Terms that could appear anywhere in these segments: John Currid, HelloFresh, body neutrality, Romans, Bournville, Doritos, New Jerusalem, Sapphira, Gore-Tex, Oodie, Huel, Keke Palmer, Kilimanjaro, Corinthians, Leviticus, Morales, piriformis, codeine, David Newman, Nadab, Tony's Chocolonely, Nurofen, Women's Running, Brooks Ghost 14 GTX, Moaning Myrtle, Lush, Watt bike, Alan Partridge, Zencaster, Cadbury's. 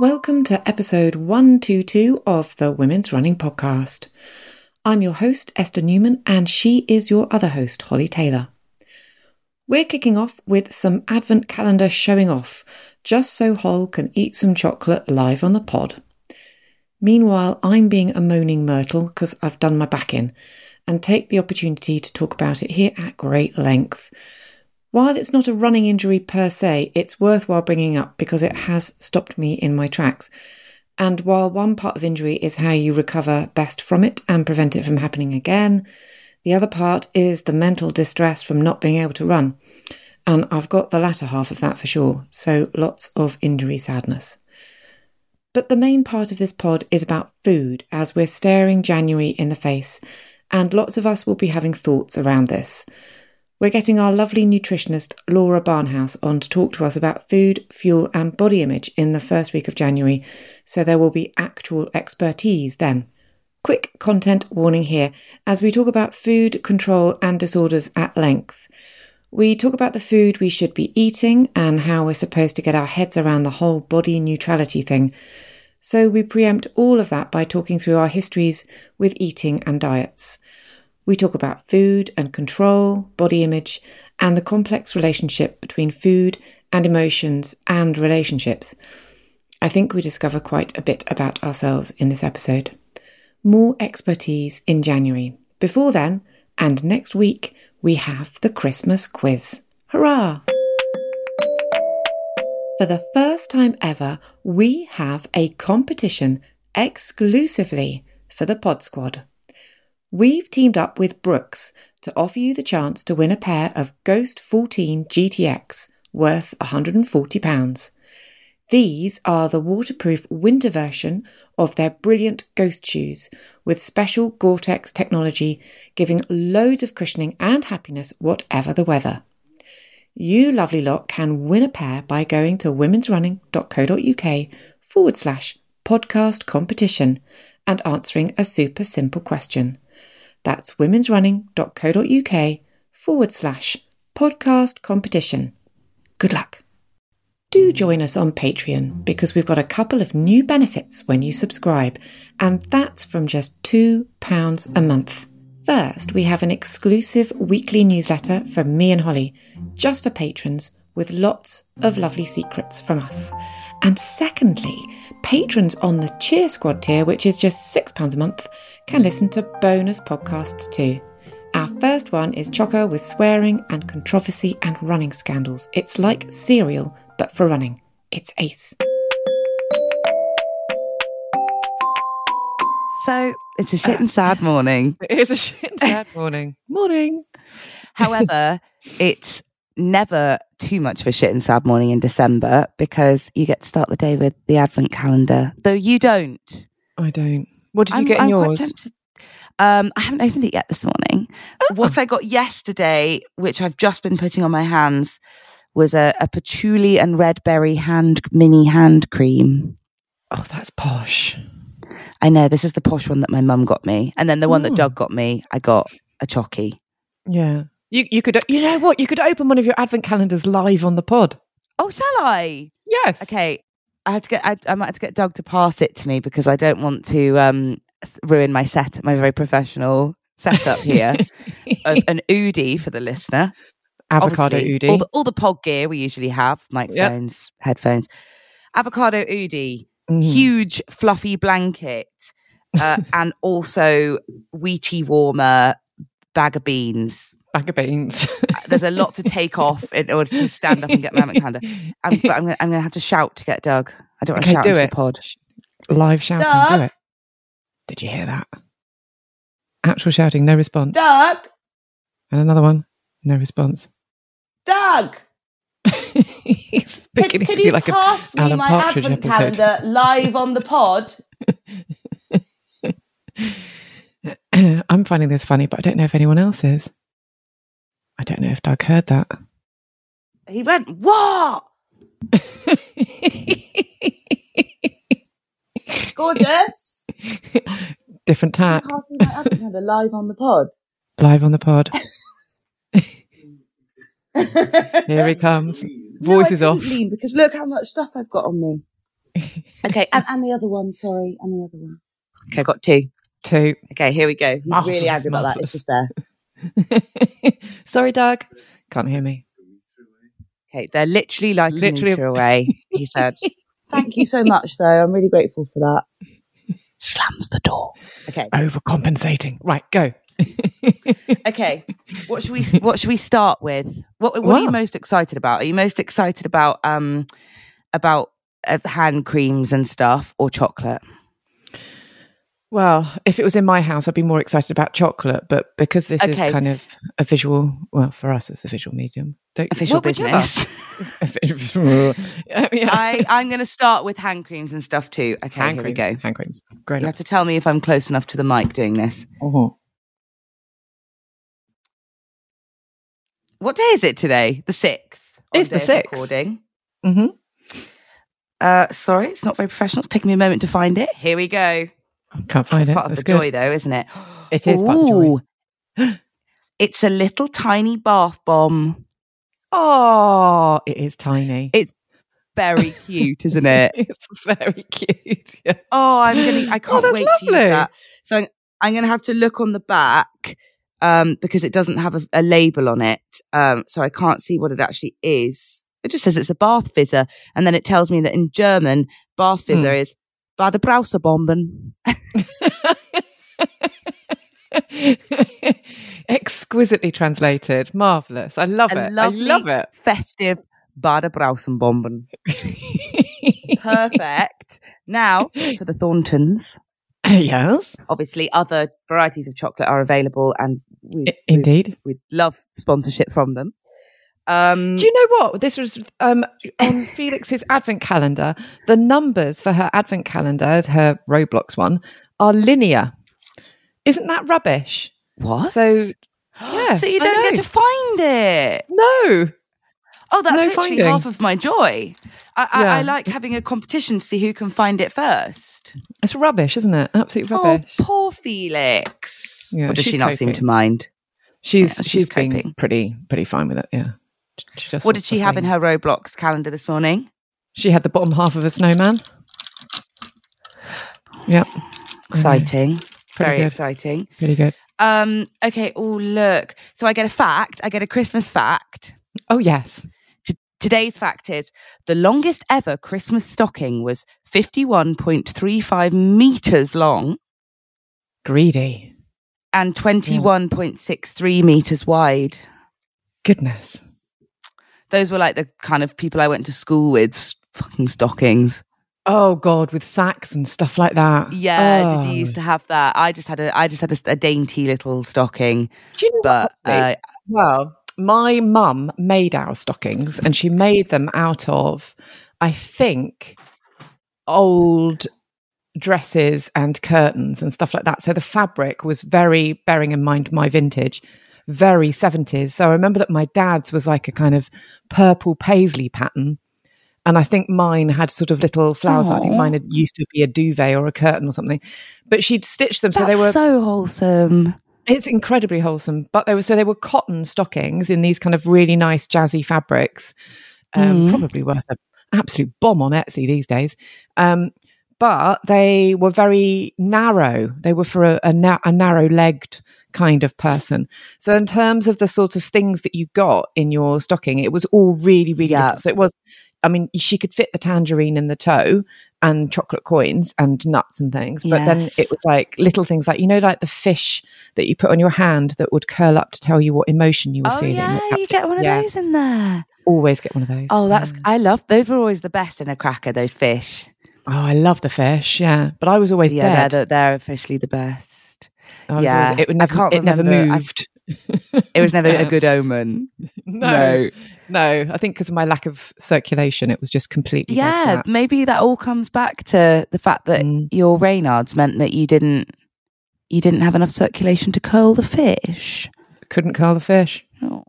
Welcome to episode 122 of the Women's Running Podcast. I'm your host, Esther Newman, and she is your other host, Holly Taylor. We're kicking off with some advent calendar showing off, just so Hol can eat some chocolate live on the pod. Meanwhile, I'm being a moaning myrtle because I've done my back in, and take the opportunity to talk about it here at great length. While it's not a running injury per se, it's worthwhile bringing up because it has stopped me in my tracks. And while one part of injury is how you recover best from it and prevent it from happening again, the other part is the mental distress from not being able to run. And I've got the latter half of that for sure, so lots of injury sadness. But the main part of this pod is about food, as we're staring January in the face, and lots of us will be having thoughts around this. We're getting our lovely nutritionist Laura Barnhouse on to talk to us about food, fuel and body image in the first week of January, so there will be actual expertise then. Quick content warning here, as we talk about food, control and disorders at length. We talk about the food we should be eating and how we're supposed to get our heads around the whole body neutrality thing. So we preempt all of that by talking through our histories with eating and diets. We talk about food and control, body image, and the complex relationship between food and emotions and relationships. I think we discover quite a bit about ourselves in this episode. More expertise in January. Before then, and next week, we have the Christmas quiz. Hurrah! For the first time ever, we have a competition exclusively for the Pod Squad. We've teamed up with Brooks to offer you the chance to win a pair of Ghost 14 GTX worth £140. These are the waterproof winter version of their brilliant Ghost shoes with special Gore-Tex technology, giving loads of cushioning and happiness whatever the weather. You lovely lot can win a pair by going to womensrunning.co.uk/podcast competition and answering a super simple question. That's womensrunning.co.uk/podcast competition. Good luck. Do join us on Patreon because we've got a couple of new benefits when you subscribe, and that's from just £2 a month. First, we have an exclusive weekly newsletter from me and Holly, just for patrons, with lots of lovely secrets from us. And secondly, patrons on the Cheer Squad tier, which is just £6 a month, can listen to bonus podcasts too. Our first one is chocker with swearing and controversy and running scandals. It's like cereal, but for running. It's ace. So it's a shit and sad morning. It is a shit and sad morning. Morning. However, it's never too much of a shit and sad morning in December because you get to start the day with the advent calendar, though you don't. I don't. What did you get in yours? I haven't opened it yet this morning. Oh. What I got yesterday, which I've just been putting on my hands, was a patchouli and red berry mini hand cream. Oh, that's posh. I know, this is the posh one that my mum got me. And then the one that Doug got me, I got a chockey. Yeah. You could open one of your advent calendars live on the pod. Oh, shall I? Yes. Okay. I might have to get Doug to pass it to me because I don't want to ruin my set, my very professional setup here of an Oodie for the listener. Avocado Oodie. All the pod gear we usually have, microphones, headphones. Avocado Oodie, huge fluffy blanket, and also Wheatie warmer, bag of beans. There's a lot to take off in order to stand up and get my calendar. But I'm going to have to shout to get Doug. I don't want to shout into the pod. Live shouting, Doug! Do it. Did you hear that? Actual shouting, no response. Doug! And another one, no response. Doug! He's beginning to be like an Alan Partridge episode. Can you pass me my advent calendar live on the pod? I'm finding this funny, but I don't know if anyone else is. I don't know if Doug heard that. He went, what? Gorgeous. Different tack. Live on the pod. Live on the pod. Here he comes. Voices off. Because look how much stuff I've got on me. Okay, and the other one, sorry. And the other one. Okay, I've got two. Okay, here we go. I'm really angry about that. It's just there. Sorry, Doug. Can't hear me. Okay, they're literally a meter away, he said. Thank you so much, though. I'm really grateful for that. Slams the door. Okay. Overcompensating. Right, go. Okay. What should we start with? What are you most excited about? Are you most excited about hand creams and stuff or chocolate? Well, if it was in my house, I'd be more excited about chocolate. But because this is kind of a visual, well, for us, it's a visual medium. Official business. I'm going to start with hand creams and stuff too. Okay, here we go. Hand creams. Great. You have to tell me if I'm close enough to the mic doing this. Uh-huh. What day is it today? The 6th. It's the 6th. Recording. Mm-hmm. Sorry, it's not very professional. It's taking me a moment to find it. Here we go. Can't find it. It's part of the joy, though, isn't it? It is part of the joy. It's a little tiny bath bomb. Oh, it is tiny. It's very cute, isn't it? It's very cute. Yeah. Oh, I can't wait to use that. So I'm going to have to look on the back because it doesn't have a label on it, so I can't see what it actually is. It just says it's a bath fizzer, and then it tells me that in German, bath fizzer is Badebrauserbomben. Exquisitely translated. Marvellous. I love it. I love it. Festive Badebrausenbomben. Perfect. Now, for the Thorntons. Yes. Obviously, other varieties of chocolate are available and we'd love sponsorship from them. Do you know what? This was on Felix's advent calendar. The numbers for her advent calendar, her Roblox one, are linear. Isn't that rubbish? What? So, yeah, so you don't get to find it? No. Oh, that's literally half of my joy. I like having a competition to see who can find it first. It's rubbish, isn't it? Absolute rubbish. Oh, poor Felix. Yeah, or does she not seem to mind? She's coping pretty fine with it, yeah. What did she have in her Roblox calendar this morning? She had the bottom half of a snowman. Yep. Exciting. Very exciting. Pretty good. Okay, look. So I get a fact. I get a Christmas fact. Oh, yes. Today's fact is the longest ever Christmas stocking was 51.35 metres long. Greedy. And 21.63 metres wide. Goodness. Those were like the kind of people I went to school with, fucking stockings. Oh God, with sacks and stuff like that. Yeah, did you used to have that? I just had a dainty little stocking. Do you know my mum made our stockings, and she made them out of, I think, old dresses and curtains and stuff like that. So the fabric was very, bearing in mind my vintage, very 70s. So I remember that my dad's was like a kind of purple paisley pattern. And I think mine had sort of little flowers. Aww. I think mine had used to be a duvet or a curtain or something. But she'd stitched them. That's so they were so wholesome. It's incredibly wholesome. But they were cotton stockings in these kind of really nice jazzy fabrics. Probably worth an absolute bomb on Etsy these days. But they were very narrow. They were for a narrow-legged kind of person. So in terms of the sort of things that you got in your stocking, it was all really, really different. So it was, I mean, she could fit the tangerine in the toe and chocolate coins and nuts and things. But then it was like little things like, you know, like the fish that you put on your hand that would curl up to tell you what emotion you were feeling. Yeah, you get one of those in there. Always get one of those. Oh, that's, I love, those were always the best in a cracker, those fish. Oh, I love the fish, yeah. But I was always dead. They're officially the best. Always, it never moved. It was never a good omen. No. I think because of my lack of circulation, it was just completely like that. Maybe that all comes back to the fact that your Reynards meant that you didn't have enough circulation to curl the fish. Couldn't curl the fish. Oh.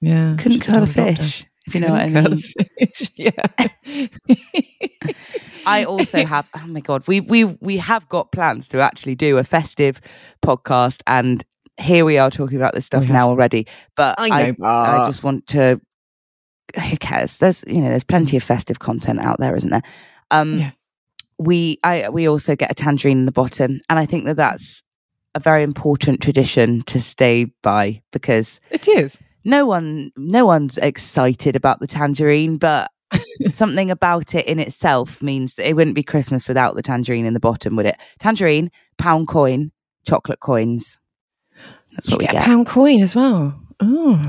Yeah. Couldn't curl a fish. Doctor. If you know what I mean. Fish, yeah. I also have, oh my God, we have got plans to actually do a festive podcast, and here we are talking about this stuff now already. But I just want to, who cares? There's plenty of festive content out there, isn't there? We also get a tangerine in the bottom, and I think that that's a very important tradition to stay by, because it is. No one's excited about the tangerine, but something about it in itself means that it wouldn't be Christmas without the tangerine in the bottom, would it? Tangerine, pound coin, chocolate coins. That's what we get. A pound coin as well. Oh,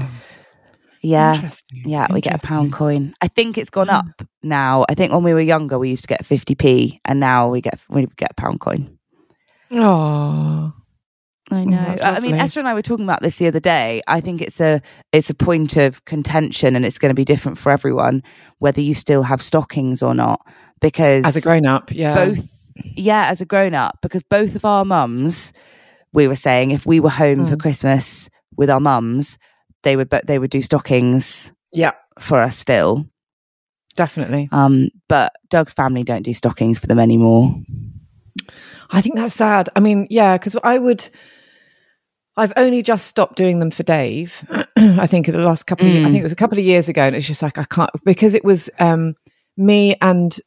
yeah. Interesting. Yeah, we get a pound coin. I think it's gone up now. I think when we were younger, we used to get 50p, and now we get a pound coin. Oh. I know. I mean, Esther and I were talking about this the other day. I think it's a point of contention, and it's going to be different for everyone whether you still have stockings or not. Because as a grown up, as a grown up, because both of our mums, we were saying if we were home for Christmas with our mums, they would do stockings, for us still, definitely. But Doug's family don't do stockings for them anymore. I think that's sad. I mean, because I've only just stopped doing them for Dave. I think in the last couple of years, I think it was a couple of years ago, and it's just like I can't, because it was me and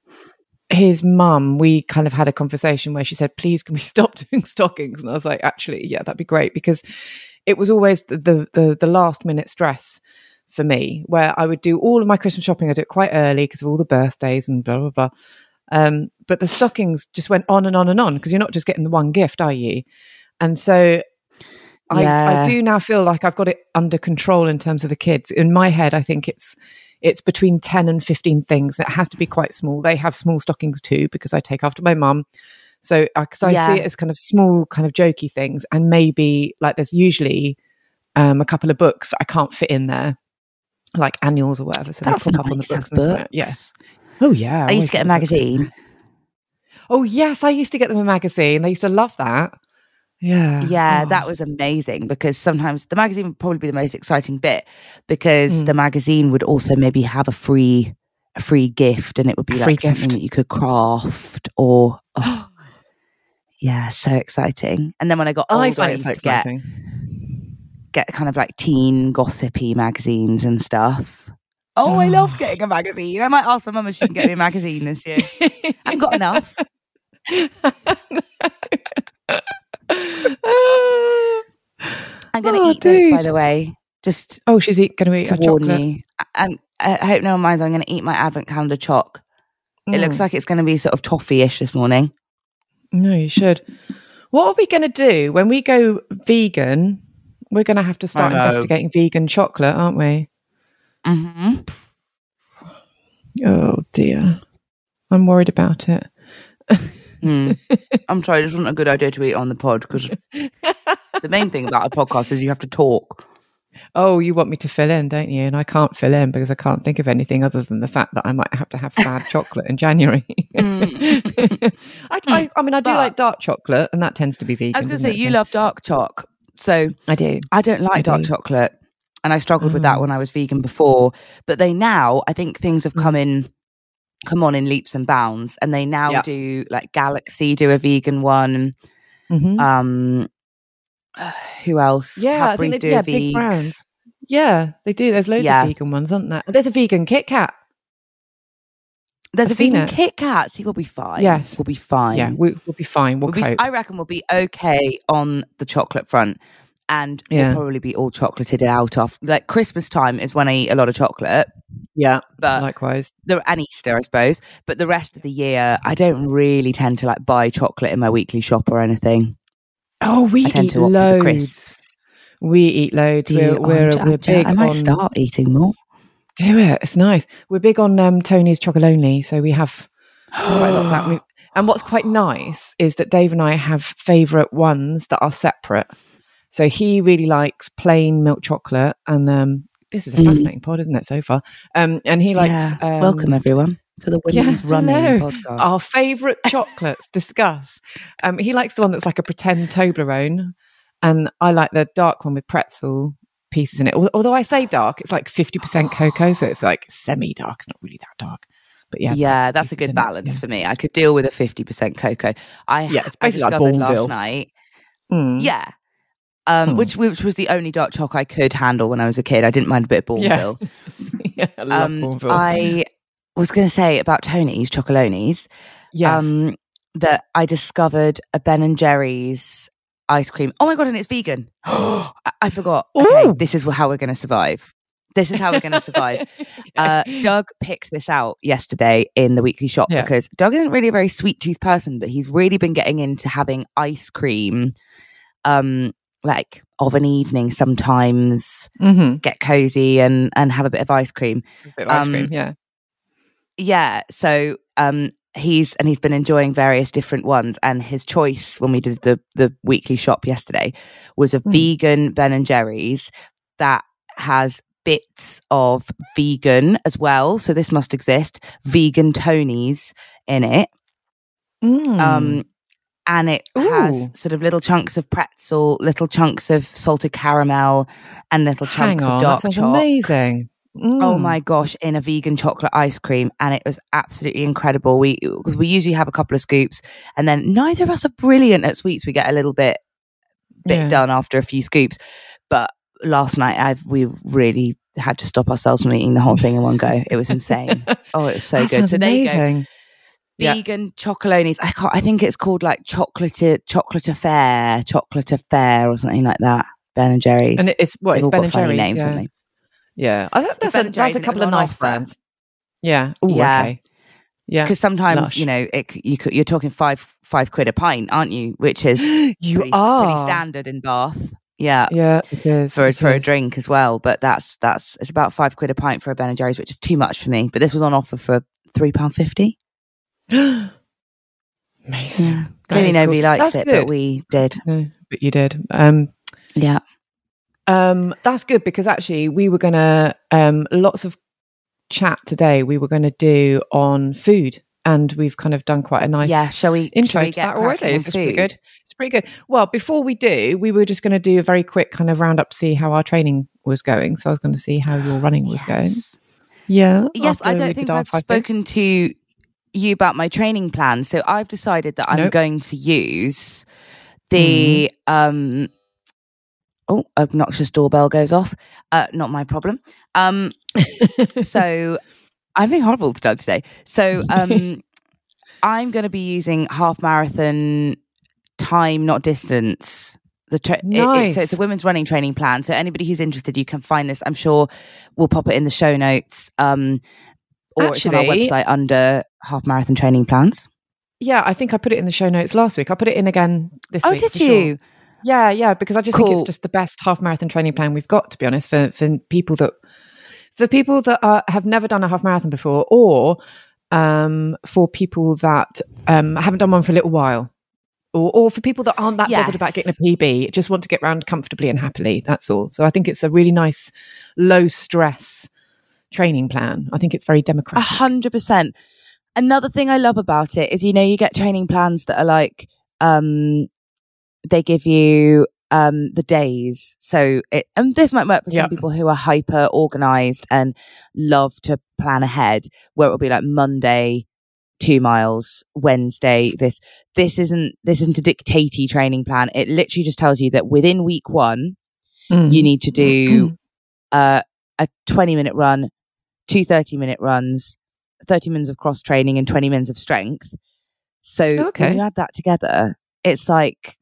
his mum, we kind of had a conversation where she said, please can we stop doing stockings? And I was like, actually, yeah, that'd be great, because it was always the last minute stress for me, where I would do all of my Christmas shopping. I do it quite early because of all the birthdays and blah, blah, blah. But the stockings just went on and on and on, because you're not just getting the one gift, are you? And so I do now feel like I've got it under control in terms of the kids. In my head, I think it's between 10 and 15 things. It has to be quite small. They have small stockings too, because I take after my mum. So I see it as kind of small, kind of jokey things. And maybe like there's usually a couple of books that I can't fit in there, like annuals or whatever. So that's they pop up on the books. Yes. Yeah. Oh, yeah. I used to get a magazine. Oh, yes. I used to get them a magazine. They used to love that. Yeah. Yeah, that was amazing, because sometimes the magazine would probably be the most exciting bit, because the magazine would also maybe have a free gift, and it would be like something that you could craft or... Oh. Yeah, so exciting. And then when I got older, I used to get kind of like teen gossipy magazines and stuff. Oh, I love getting a magazine. I might ask my mum if she can get me a magazine this year. I've got enough. I'm going to eat this, by the way. Just she's going to eat her chocolate. Me. I hope no one minds. I'm going to eat my advent calendar choc. It looks like it's going to be sort of toffee-ish this morning. No, you should. What are we going to do when we go vegan? We're going to have to start investigating vegan chocolate, aren't we? Mm-hmm. Oh dear, I'm worried about it. I'm sorry, this wasn't a good idea to eat on the pod, because the main thing about a podcast is you have to talk. Oh, you want me to fill in, don't you? And I can't fill in, because I can't think of anything other than the fact that I might have to have sad chocolate in January. I do like dark chocolate, and that tends to be vegan. I was going to say, you love dark choc, so I do. I don't like dark chocolate. And I struggled with that when I was vegan before. But I think things have come in come on in leaps and bounds. And they now do, like, Galaxy do a vegan one. Mm-hmm. Who else? Yeah, Cadbury's do a vegan. Yeah, they do. There's loads of vegan ones, aren't there? There's a vegan Kit Kat. There's a vegan Kit Kat. See, we'll be fine. Yes. We'll be fine. Yeah, we'll be fine. We'll cope. I reckon we'll be okay on the chocolate front. And we'll probably be all chocolated out off. Like, Christmas time is when I eat a lot of chocolate. Yeah, but likewise. And Easter, I suppose. But the rest of the year, I don't really tend to, like, buy chocolate in my weekly shop or anything. Oh, we tend to opt for the crisps. We eat loads. We're big. I might start eating more. Do it. It's nice. We're big on Tony's Chocolonely, so we have quite a lot of that. And what's quite nice is that Dave and I have favourite ones that are separate. So he really likes plain milk chocolate, and this is a fascinating pod, isn't it, so far? And he likes... Yeah. Welcome, everyone, to the Women's Running podcast. Our favourite chocolates, discuss. He likes the one that's like a pretend Toblerone, and I like the dark one with pretzel pieces in it. Although I say dark, it's like 50% cocoa, so it's like semi-dark. It's not really that dark. But yeah, that's a good balance for me. I could deal with a 50% cocoa. It's basically I discovered like last night. Mm. Yeah. Which was the only dark chocolate I could handle when I was a kid. I didn't mind a bit of Bournville. Yeah, I love Bournville. I was going to say about Tony's Chocolonies, that I discovered a Ben and Jerry's ice cream. Oh my God, and it's vegan. I forgot. Okay, this is how we're going to survive. This is how we're going to survive. Doug picked this out yesterday in the weekly shop because Doug isn't really a very sweet tooth person, but he's really been getting into having ice cream like of an evening sometimes, get cozy and have a bit of ice cream. Yeah. So he's been enjoying various different ones, and his choice when we did the weekly shop yesterday was a vegan Ben and Jerry's that has bits of vegan as well. So this must exist, vegan Tony's in it. And it has sort of little chunks of pretzel, little chunks of salted caramel, and little chunks of dark chocolate. Amazing! Mm. Oh my gosh! In a vegan chocolate ice cream, and it was absolutely incredible. We usually have a couple of scoops, and then neither of us are brilliant at sweets. We get a little bit done after a few scoops, but last night we really had to stop ourselves from eating the whole thing in one go. It was insane. It was so good. So there you go. Vegan Chocolonies. I think it's called like chocolate affair or something like that. Ben and Jerry's. And it's what? It's Ben and Jerry's. Names, yeah. I think that's a couple of nice brands. Yeah. Ooh, yeah. Okay. Yeah. Because sometimes Lush. You know you're talking £5 a pint, aren't you? Which is pretty standard in Bath. Yeah. Yeah. It is. For a drink as well, but that's it's about £5 a pint for a Ben and Jerry's, which is too much for me. But this was on offer for £3.50. Amazing. Yeah. Clearly nobody likes it, but we did. Yeah, but you did. That's good, because actually we were gonna lots of chat today we were gonna do on food, and we've kind of done quite a nice intro to that already. It's pretty good. It's pretty good. Well, before we do, we were just gonna do a very quick kind of roundup to see how our training was going. So I was gonna see how your running was going. Yeah. Yes, I don't think I've spoken to you about my training plan. So I've decided that I'm going to use the obnoxious doorbell goes off. Not my problem. So I'm being horrible to Doug today. So I'm going to be using half marathon time, not distance. It's a women's running training plan. So anybody who's interested, you can find this. I'm sure we'll pop it in the show notes. Or actually, it's on our website under half marathon training plans. Yeah, I think I put it in the show notes last week. I put it in again this week. Oh, did you? Sure. Yeah, because I just think it's just the best half marathon training plan we've got, to be honest, for people that have never done a half marathon before, or for people that haven't done one for a little while, or for people that aren't that bothered about getting a PB, just want to get round comfortably and happily. That's all. So I think it's a really nice low stress training plan. I think it's very democratic. 100%. Another thing I love about it is, you know, you get training plans that are like, they give you the days. So and this might work for some people who are hyper organized and love to plan ahead, where it'll be like Monday 2 miles, Wednesday this isn't a dictatey training plan. It literally just tells you that within week one you need to do a 20-minute run, two 30-minute runs, 30 minutes of cross training and 20 minutes of strength. So when you add that together, it's like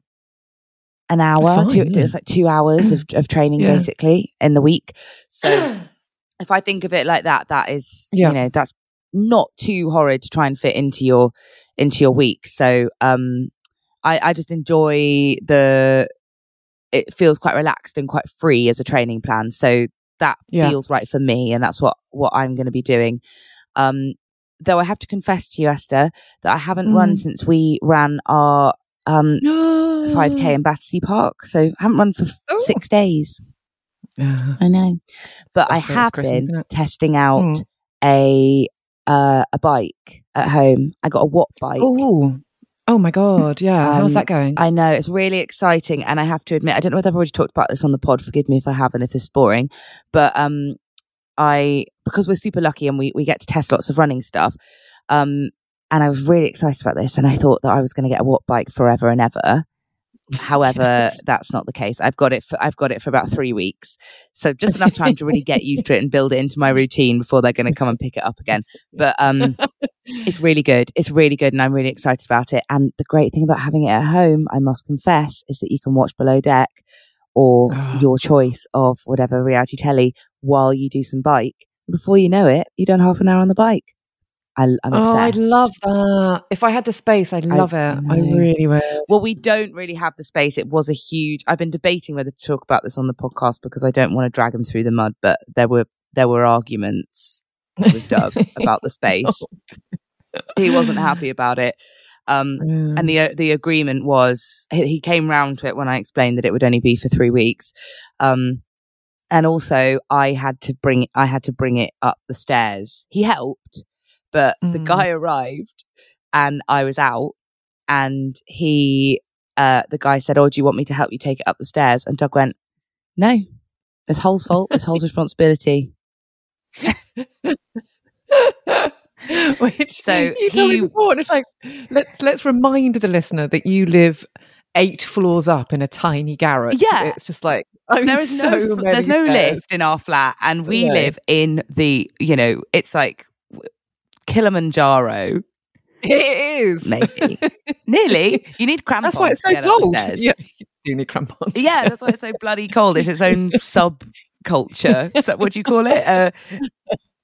an hour. It's like 2 hours of training basically in the week. So if I think of it like that, that is, you know, that's not too horrid to try and fit into your week. So I just enjoy it feels quite relaxed and quite free as a training plan. So that feels right for me, and that's what I'm going to be doing. Though I have to confess to you, Esther, that I haven't run since we ran our 5K in Battersea Park. So I haven't run for 6 days. I know. But I have been testing out a bike at home. I got a Watt bike. Oh my God. Yeah. How's that going? I know. It's really exciting. And I have to admit, I don't know whether I've already talked about this on the pod. Forgive me if I haven't, if this is boring. But because we're super lucky and we get to test lots of running stuff. And I was really excited about this, and I thought that I was going to get a Watt bike forever and ever. However, that's not the case. I've got it for about 3 weeks. So just enough time to really get used to it and build it into my routine before they're going to come and pick it up again. But it's really good. It's really good, and I'm really excited about it. And the great thing about having it at home, I must confess, is that you can watch Below Deck or your choice of whatever reality telly while you do some bike. Before you know it, you've done half an hour on the bike. I'm obsessed. I'd love that. If I had the space, I'd love it. I really would. Well, we don't really have the space. It was I've been debating whether to talk about this on the podcast because I don't want to drag him through the mud, but there were arguments with Doug about the space. He wasn't happy about it. And the agreement was, he came round to it when I explained that it would only be for 3 weeks. And also I had to bring it up the stairs. He helped, but the guy arrived and I was out, and the guy said, "Oh, do you want me to help you take it up the stairs?" And Doug went, "No, it's Hol's fault. It's Hol's responsibility." Which so you told me before, and it's like, let's remind the listener that you live 8 floors up in a tiny garret. Yeah, it's just like there's no lift in our flat, and we live in the it's like Kilimanjaro. It is maybe nearly. You need crampons. That's why it's so cold. Yeah, you do need crampons. Yeah, that's why it's so bloody cold. It's its own subculture. So, what do you call it?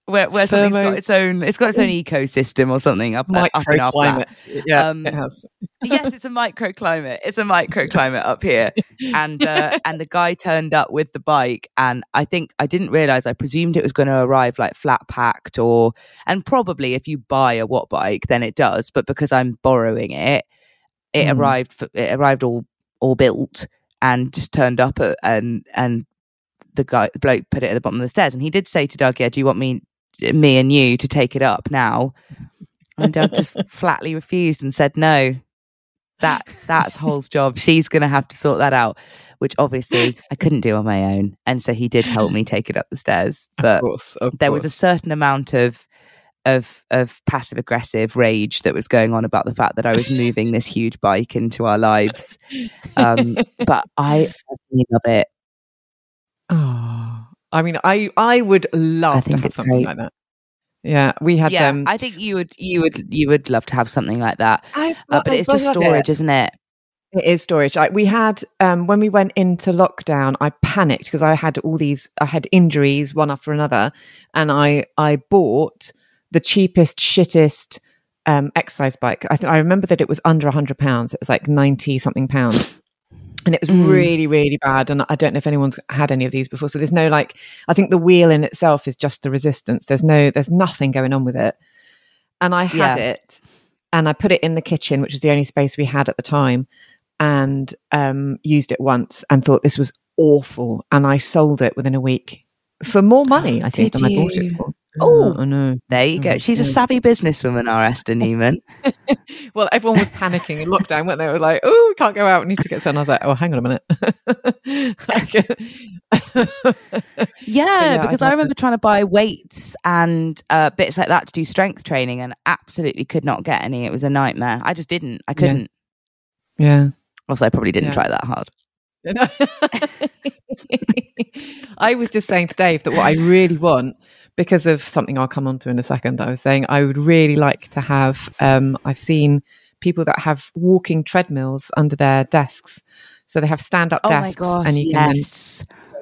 Where something's got its own, ecosystem or something up in our flat. Yeah, it has. Yes, it's a microclimate. It's a microclimate up here. And the guy turned up with the bike, and I think I didn't realise. I presumed it was going to arrive like flat packed, and probably if you buy a Watt bike, then it does. But because I'm borrowing it, it arrived all built and just turned up and the bloke put it at the bottom of the stairs. And he did say to Doug, "Yeah, do you want me and you to take it up now?" And Doug just flatly refused and said, "No, that's Hol's job. She's going to have to sort that out," which obviously I couldn't do on my own. And so he did help me take it up the stairs. But of course, there was a certain amount of passive aggressive rage that was going on about the fact that I was moving this huge bike into our lives. But I personally love it. Oh, I mean, I would love to have something like that. Yeah, we had them. I think you would love to have something like that. But it's just storage, isn't it? It is storage. We had when we went into lockdown, I panicked because I had injuries one after another, and I bought the cheapest, shittest exercise bike. I remember that it was under £100. It was like 90 something pounds. And it was really, really bad. And I don't know if anyone's had any of these before. So there's no I think the wheel in itself is just the resistance. There's nothing going on with it. And I had it, and I put it in the kitchen, which was the only space we had at the time, and used it once and thought this was awful. And I sold it within a week for more money, I think, than I bought it for. Oh, no. There you go. She's a savvy businesswoman, our Esther Newman. Well, everyone was panicking in lockdown, weren't they? They were like, oh, we can't go out. We need to get some. I was like, oh, hang on a minute. Yeah, because I remember trying to buy weights and bits like that to do strength training and absolutely could not get any. It was a nightmare. I just didn't. I couldn't. Yeah. Also, I probably didn't try that hard. I was just saying to Dave that what I really want, because of something I'll come on to in a second, I was saying I would really like to have, I've seen people that have walking treadmills under their desks. So they have stand-up desks and you can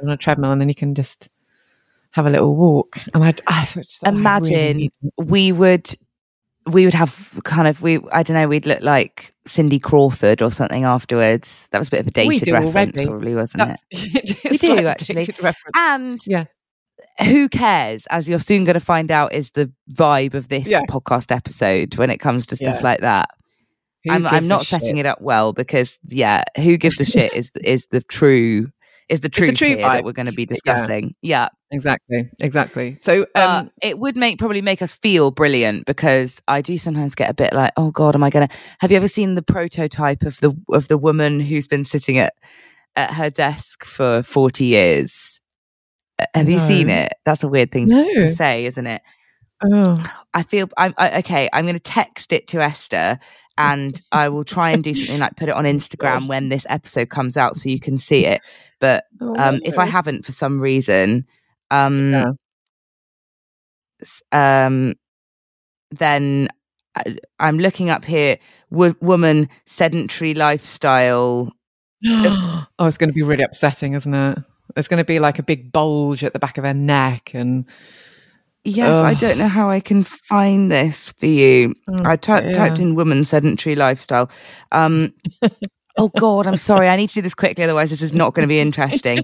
on a treadmill and then you can just have a little walk. And I imagine we would have kind of, we'd look like Cindy Crawford or something afterwards. That was a bit of a dated reference probably, wasn't it? We do actually. And who cares, as you're soon going to find out is the vibe of this podcast episode when it comes to stuff like that. I'm not setting it up well because who gives a shit is the true vibe that we're going to be discussing. Exactly. So it would probably make us feel brilliant because I do sometimes get a bit like, oh God, am I going to? Have you ever seen the prototype of the woman who's been sitting at her desk for 40 years? Have you seen it? That's a weird thing to say, isn't it? Oh. I'm going to text it to Esther and I will try and do something like put it on Instagram when this episode comes out so you can see it. But if I haven't for some reason, then I'm looking up here, woman sedentary lifestyle. Oh, it's going to be really upsetting, isn't it? There's going to be like a big bulge at the back of her neck and... Yes, I don't know how I can find this for you. I typed in woman sedentary lifestyle. Oh God, I'm sorry. I need to do this quickly. Otherwise this is not going to be interesting.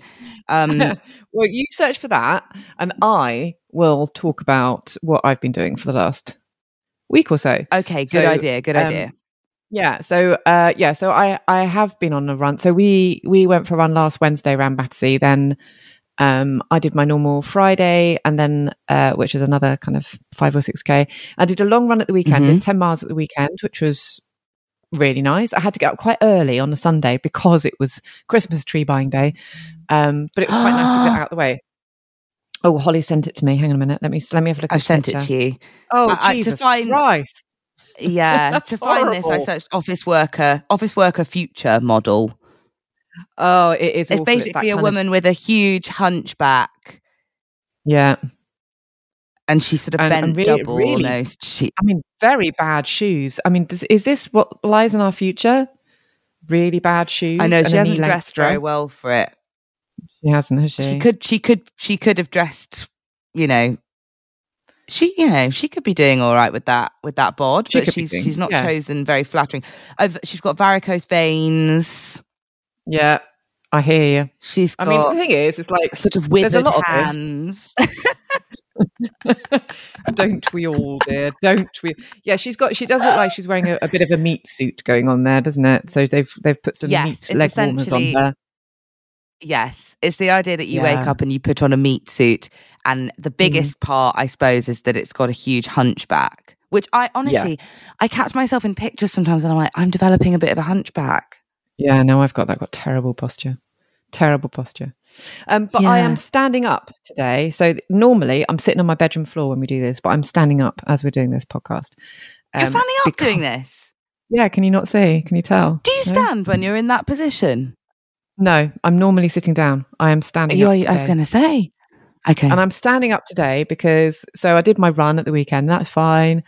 Well, you search for that and I will talk about what I've been doing for the last week or so. Okay. Good idea. Yeah. So, so I have been on a run. So we went for a run last Wednesday around Battersea. Then, I did my normal Friday and then, which is another kind of 5 or 6K. I did a long run at the weekend, did 10 miles at the weekend, which was really nice. I had to get up quite early on a Sunday because it was Christmas tree buying day. But it was quite nice to get out of the way. Oh, Holly sent it to me. Hang on a minute. Let me have a look. I sent it to you. Oh, Jesus Christ. Yeah. To find this, I searched office worker future model. Oh, it is. It's basically a woman with a huge hunchback. Yeah. And she sort of bent double almost. I mean, very bad shoes. I mean, is this what lies in our future? Really bad shoes. I know, she hasn't dressed very well for it. She hasn't, has she? She could have dressed, she could be doing all right with that bod, but she's not chosen very flattering. She's got varicose veins. Yeah, I hear you. She's got, I mean, the thing is, it's like sort of withered hands. Don't we all, dear? Don't we? Yeah, she does look like she's wearing a bit of a meat suit going on there, doesn't it? So they've put some meat leg warmers on there. Yes, it's the idea that you wake up and you put on a meat suit, and the biggest part, I suppose, is that it's got a huge hunchback. Which I honestly, I catch myself in pictures sometimes, and I'm like, I'm developing a bit of a hunchback. Yeah, no, I've got that. I've got terrible posture. But I am standing up today. So normally I'm sitting on my bedroom floor when we do this, but I'm standing up as we're doing this podcast. You're standing up doing this? Yeah, can you not see? Can you tell? Do you stand when you're in that position? No, I'm normally sitting down. I am standing up today. I was going to say. Okay. And I'm standing up today because, so I did my run at the weekend. That's fine.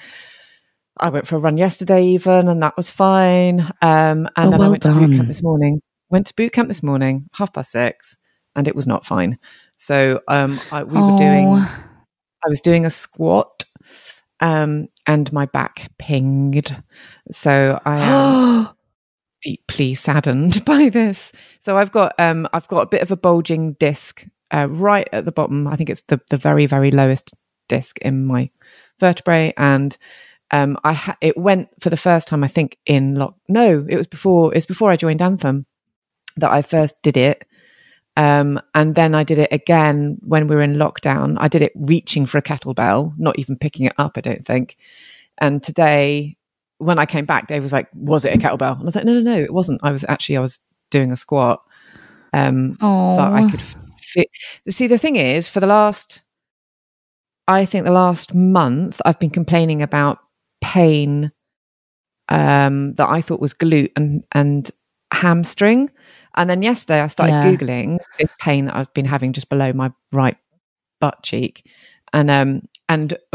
I went for a run yesterday even, and that was fine. And then I went to boot camp this morning. Half past 6, and it was not fine. So I was doing a squat, and my back pinged. So I am deeply saddened by this. So I've got a bit of a bulging disc right at the bottom. I think it's the very, very lowest disc in my vertebrae, and it went for the first time, I think, it was before I joined Anthem that I first did it. And then I did it again when we were in lockdown. I did it reaching for a kettlebell, not even picking it up, I don't think. And today, when I came back, Dave was like, was it a kettlebell? And I was like, no, it wasn't. I was doing a squat. But I could fit. See, the thing is, for the last month, I've been complaining about pain that I thought was glute and hamstring. And then yesterday I started Googling this pain that I've been having just below my right butt cheek. And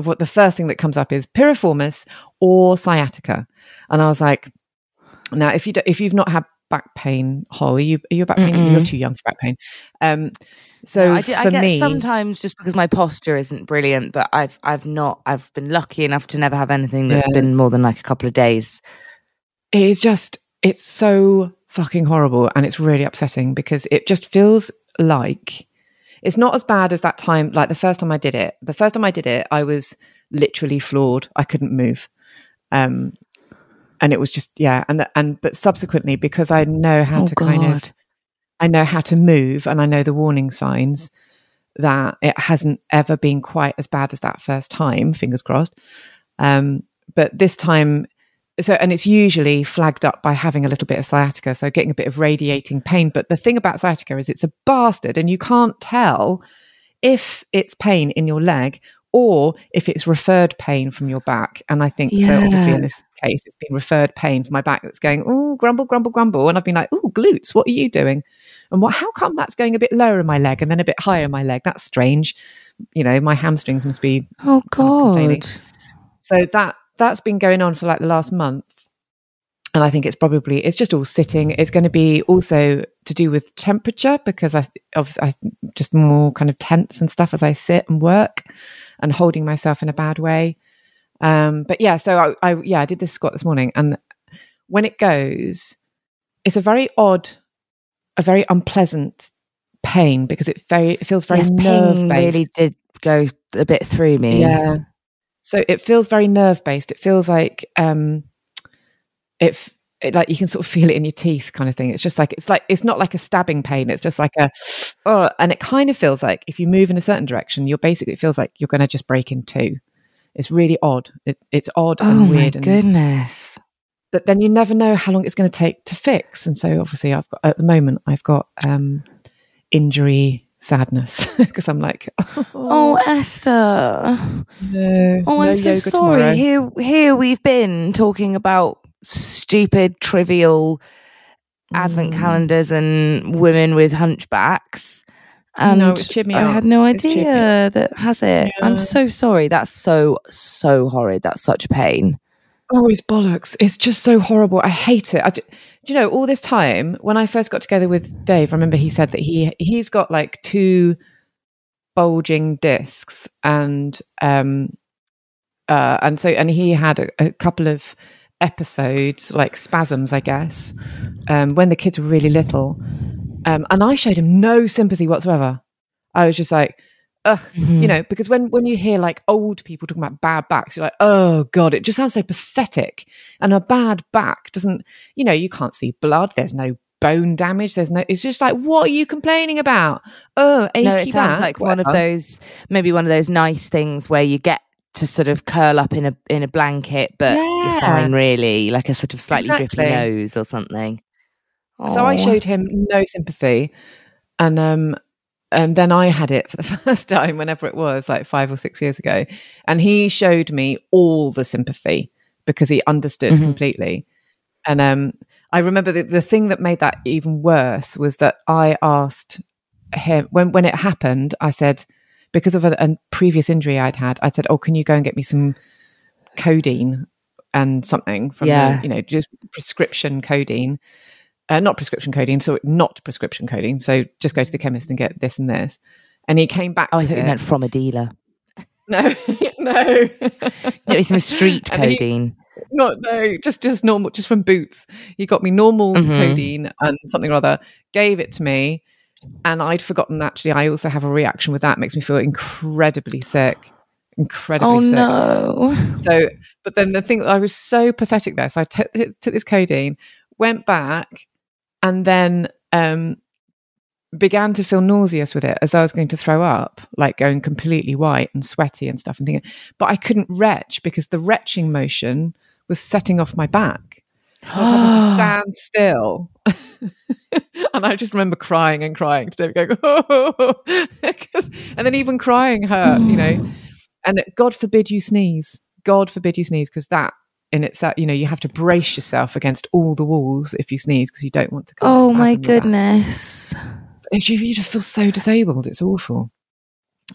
what the first thing that comes up is piriformis or sciatica. And I was like, now, if you've not had back pain, Holly, are you a back pain? Mm-mm. You're too young for back pain. So no, I get sometimes just because my posture isn't brilliant, but I've been lucky enough to never have anything that's been more than like a couple of days. It's so fucking horrible, and it's really upsetting because it just feels like it's not as bad as that time. Like the first time I did it, I was literally floored. I couldn't move, and it was just but subsequently, because I know how I know how to move, and I know the warning signs, that it hasn't ever been quite as bad as that first time, fingers crossed, but this time. So, and it's usually flagged up by having a little bit of sciatica, so getting a bit of radiating pain. But the thing about sciatica is it's a bastard, and you can't tell if it's pain in your leg or if it's referred pain from your back. And I think, so obviously in this case, it's been referred pain from my back that's going, oh, grumble, grumble, grumble. And I've been like, oh, glutes, what are you doing? And how come that's going a bit lower in my leg and then a bit higher in my leg? That's strange. You know, my hamstrings must be... Oh, God. So that's been going on for like the last month. And I think it's just all sitting. It's going to be also to do with temperature, because I'm just more kind of tense and stuff as I sit and work and holding myself in a bad way. But yeah, so I did this squat this morning, and when it goes, it's a very unpleasant pain, because it feels very nerve-based. Pain really did go a bit through me. Yeah. So it feels very nerve-based. It feels like like you can sort of feel it in your teeth, kind of thing. It's just like it's not like a stabbing pain. It's just like and it kind of feels like if you move in a certain direction, it feels like you're going to just break in two. It's really odd. It's odd and weird. Oh my goodness! But then you never know how long it's going to take to fix. And so obviously, at the moment I've got injury sadness, because I'm like, Esther, no, I'm so sorry. Tomorrow. Here we've been talking about stupid, trivial advent calendars and women with hunchbacks, and I had no idea that has it. Yeah. I'm so sorry. That's so horrid. That's such a pain. Oh, it's bollocks. It's just so horrible. I hate it. Do you know, all this time, when I first got together with Dave, I remember he said that he's got like two bulging discs, and he had a couple of episodes, like spasms, I guess, when the kids were really little, and I showed him no sympathy whatsoever. I was just like, ugh, you know, because when you hear like old people talking about bad backs, you're like, oh God, it just sounds so pathetic. And a bad back doesn't, you know, you can't see blood. There's no bone damage. It's just like, what are you complaining about? Oh, achy back. It sounds like one of those nice things where you get to sort of curl up in a blanket, but you're fine really, like a sort of slightly drippy nose or something. So I showed him no sympathy. And then I had it for the first time, whenever it was, like 5 or 6 years ago. And he showed me all the sympathy, because he understood completely. And I remember the thing that made that even worse was that I asked him, when it happened, I said, because of a previous injury I'd had, I said, oh, can you go and get me some codeine and something from, just prescription codeine. Not prescription codeine. So just go to the chemist and get this and this. And he came back. Oh, I thought you meant from a dealer. No, no. It's some street codeine. Just normal, just from Boots. He got me normal codeine and something or other, gave it to me. And I'd forgotten, actually, I also have a reaction with that. It makes me feel incredibly sick. Sick. Oh, no. So, but then the thing, I was so pathetic there. So I took this codeine, went back, and then began to feel nauseous with it, as I was going to throw up, like going completely white and sweaty and stuff and thinking, but I couldn't retch because the retching motion was setting off my back. I was having to stand still. And I just remember crying and crying to David, going, oh, and then even crying hurt, you know. And God forbid you sneeze. God forbid you sneeze, because that in itself, you know, you have to brace yourself against all the walls if you sneeze, because you don't want to come. Oh my goodness. You just feel so disabled. It's awful.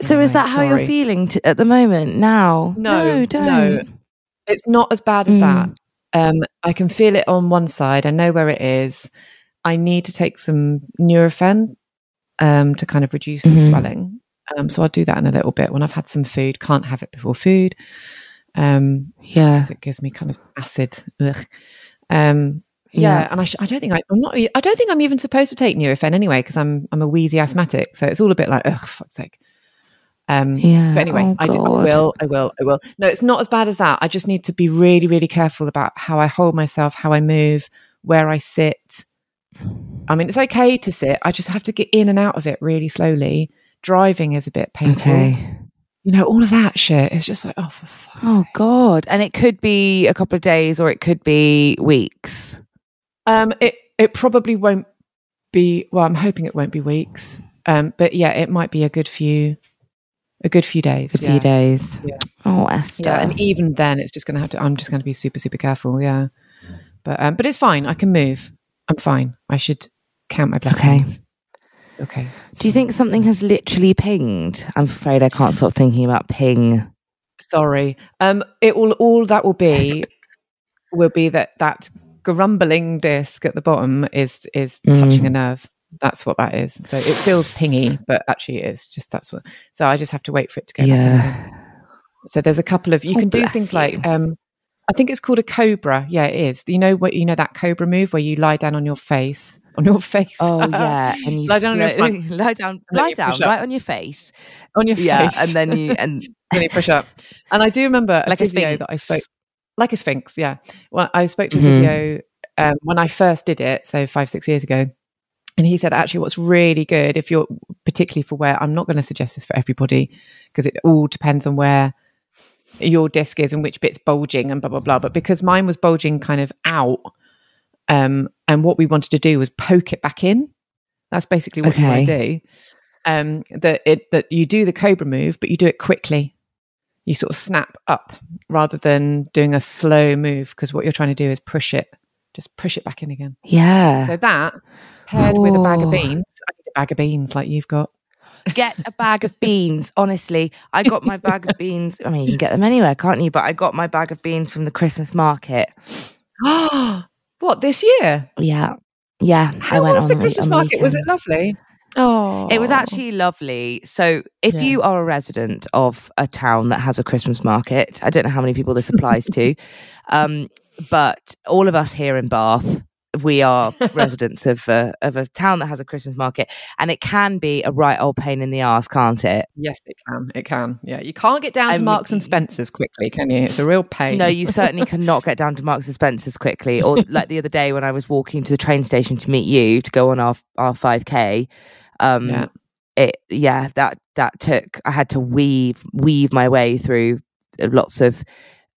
So anyway, is that how you're feeling at the moment now? No, don't. No. It's not as bad as that. I can feel it on one side. I know where it is. I need to take some Nurofen to kind of reduce the swelling. So I'll do that in a little bit when I've had some food. Can't have it before food. Yeah, it gives me kind of acid. Yeah, and I don't think I'm even supposed to take Nurofen anyway, because I'm a wheezy asthmatic. So it's all a bit like, ugh, fuck's sake. But anyway, I will. No, it's not as bad as that. I just need to be really, really careful about how I hold myself, how I move, where I sit. I mean, it's okay to sit. I just have to get in and out of it really slowly. Driving is a bit painful. Okay. You know, all of that shit. It's just like, oh, for fuck's sake. God. And it could be a couple of days or it could be weeks. It probably won't be, well, I'm hoping it won't be weeks. But yeah, it might be a good few days. A few days. Yeah. Oh, Esther. Yeah, and even then it's just going to have to, I'm just going to be super, super careful. Yeah. But it's fine. I can move. I'm fine. I should count my blessings. Okay. Do you think something has literally pinged? I'm afraid I can't stop thinking about ping. Sorry. It will, all that will be that grumbling disc at the bottom is touching a nerve. That's what that is. So it feels pingy, but actually it's just, that's what, so I just have to wait for it to go. Yeah. So there's a couple of, you can do things like, I think it's called a cobra. Yeah, it is. You know what, you know that cobra move where you lie down on your face. On your face. Oh yeah, and you lie down, right on your face, and then you then you push up. And I do remember a physio that I spoke, like a sphinx. Yeah, well, I spoke to a physio when I first did it, so 5-6 years ago, and he said actually, what's really good if you're particularly for where, I'm not going to suggest this for everybody because it all depends on where your disc is and which bit's bulging and blah blah blah. But because mine was bulging kind of out. And what we wanted to do was poke it back in. That's basically what you want to do. That you do the cobra move, but you do it quickly. You sort of snap up rather than doing a slow move, because what you're trying to do is push it back in again. Yeah. So that paired with a bag of beans, I need a bag of beans like you've got. Get a bag of beans, honestly. I got my bag of beans. I mean, you can get them anywhere, can't you? But I got my bag of beans from the Christmas market. Oh. What, this year? Yeah. How I went was on the Christmas market? Was it lovely? Oh, it was actually lovely. So, if you are a resident of a town that has a Christmas market, I don't know how many people this applies to, but all of us here in Bath, we are residents of a town that has a Christmas market, and it can be a right old pain in the arse, can't it? Yes, it can. It can. Yeah, you can't get down to Marks and Spencer's quickly, can you? It's a real pain. No, you certainly cannot get down to Marks and Spencer's quickly. Or like the other day when I was walking to the train station to meet you to go on our 5K, that took. I had to weave my way through lots of.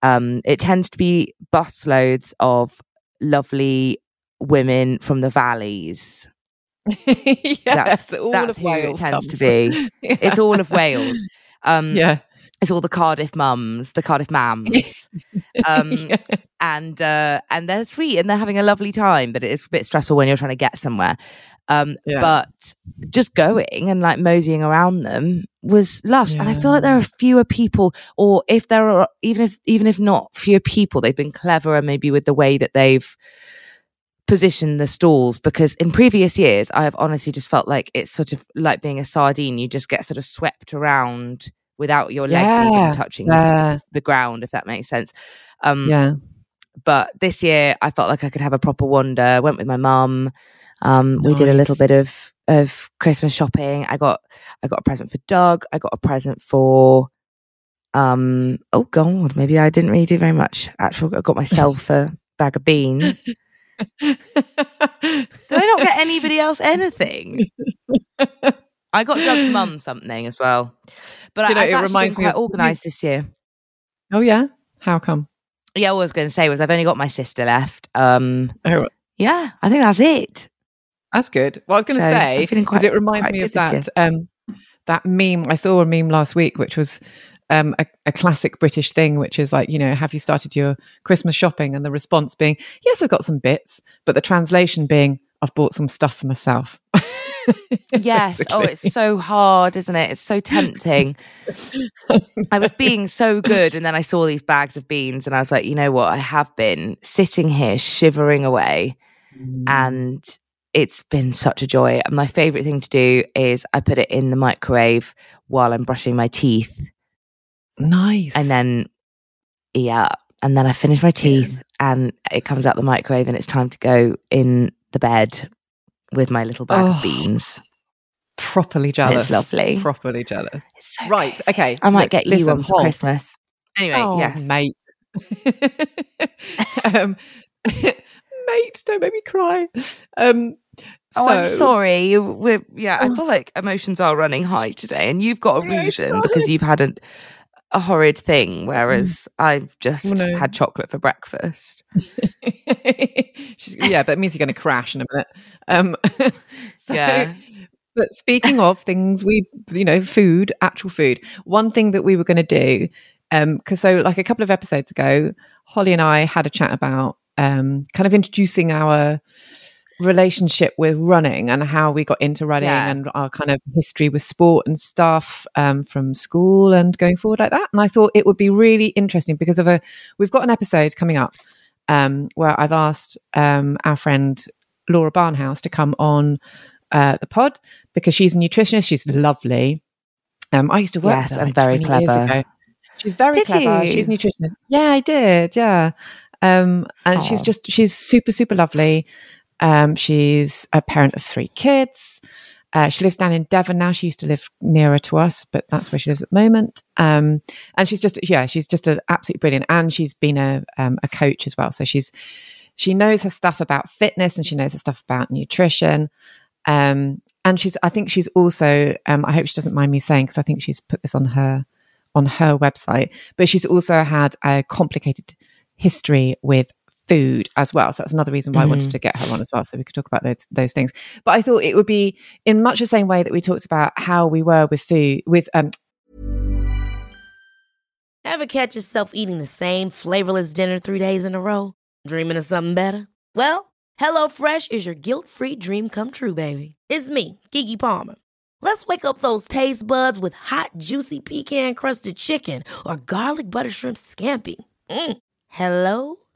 It tends to be busloads of lovely women from the valleys. Yes, that's who Wales it tends to be. Yeah. It's all of Wales. It's all the Cardiff mums, the Cardiff mams. And they're sweet and they're having a lovely time, but it is a bit stressful when you're trying to get somewhere. But just going and like moseying around them was lush. Yeah. And I feel like there are fewer people, or if there are, even if not fewer people, they've been cleverer maybe with the way that they've position the stalls, because in previous years I have honestly just felt like it's sort of like being a sardine. You just get sort of swept around without your legs even touching the ground, if that makes sense. But this year I felt like I could have a proper wander. Went with my mum. We did a little bit of Christmas shopping. I got a present for Doug. I got a present for maybe I didn't really do very much. Actually, I got myself a bag of beans. Did I not get anybody else anything? I got Doug's mum something as well. But you know, I've actually been quite organised this year. Oh, yeah? How come? Yeah, what I was going to say was I've only got my sister left. Yeah, I think that's it. That's good. Well, I was going to say, because it reminds me of that that meme. I saw a meme last week, which was a classic British thing, which is like, you know, have you started your Christmas shopping? And the response being, yes, I've got some bits, but the translation being, I've bought some stuff for myself. Yes. Basically. Oh, it's so hard, isn't it? It's so tempting. I was being so good, and then I saw these bags of beans, and I was like, you know what? I have been sitting here shivering away, and it's been such a joy. And my favourite thing to do is I put it in the microwave while I'm brushing my teeth. Nice. And then, yeah, and then I finish my teeth, and it comes out the microwave, and it's time to go in the bed with my little bag of beans. Properly jealous. It's lovely. Properly jealous. It's so right, crazy. Okay. I might get you one for Christmas. Anyway, yes. Mate. Mate, don't make me cry. I'm sorry. I feel like emotions are running high today, and you've got a reason because you've had a horrid thing, whereas I've just had chocolate for breakfast. Yeah, but it means you're going to crash in a minute. But speaking of things, food, actual food. One thing that we were going to do, because like a couple of episodes ago, Holly and I had a chat about kind of introducing our relationship with running and how we got into running and our kind of history with sport and stuff from school and going forward like that. And I thought it would be really interesting because we've got an episode coming up where I've asked our friend Laura Barnhouse to come on the pod because she's a nutritionist. She's lovely. I used to work with her and very clever. She's very clever. She's a nutritionist. Yeah, I did. Yeah. And she's super, super lovely. She's a parent of 3 kids. She lives down in Devon now. She used to live nearer to us, but that's where she lives at the moment. And she's just absolutely brilliant. And she's been a coach as well. So she knows her stuff about fitness, and she knows her stuff about nutrition. And I think she's also, I hope she doesn't mind me saying, because I think she's put this on her website, but she's also had a complicated history with food as well, so that's another reason why I wanted to get her on as well, so we could talk about those things. But I thought it would be in much the same way that we talked about how we were with food. With ever catch yourself eating the same flavorless dinner 3 days in a row, dreaming of something better? Well, HelloFresh is your guilt-free dream come true, baby. It's me, Keke Palmer. Let's wake up those taste buds with hot, juicy pecan-crusted chicken or garlic butter shrimp scampi. Hello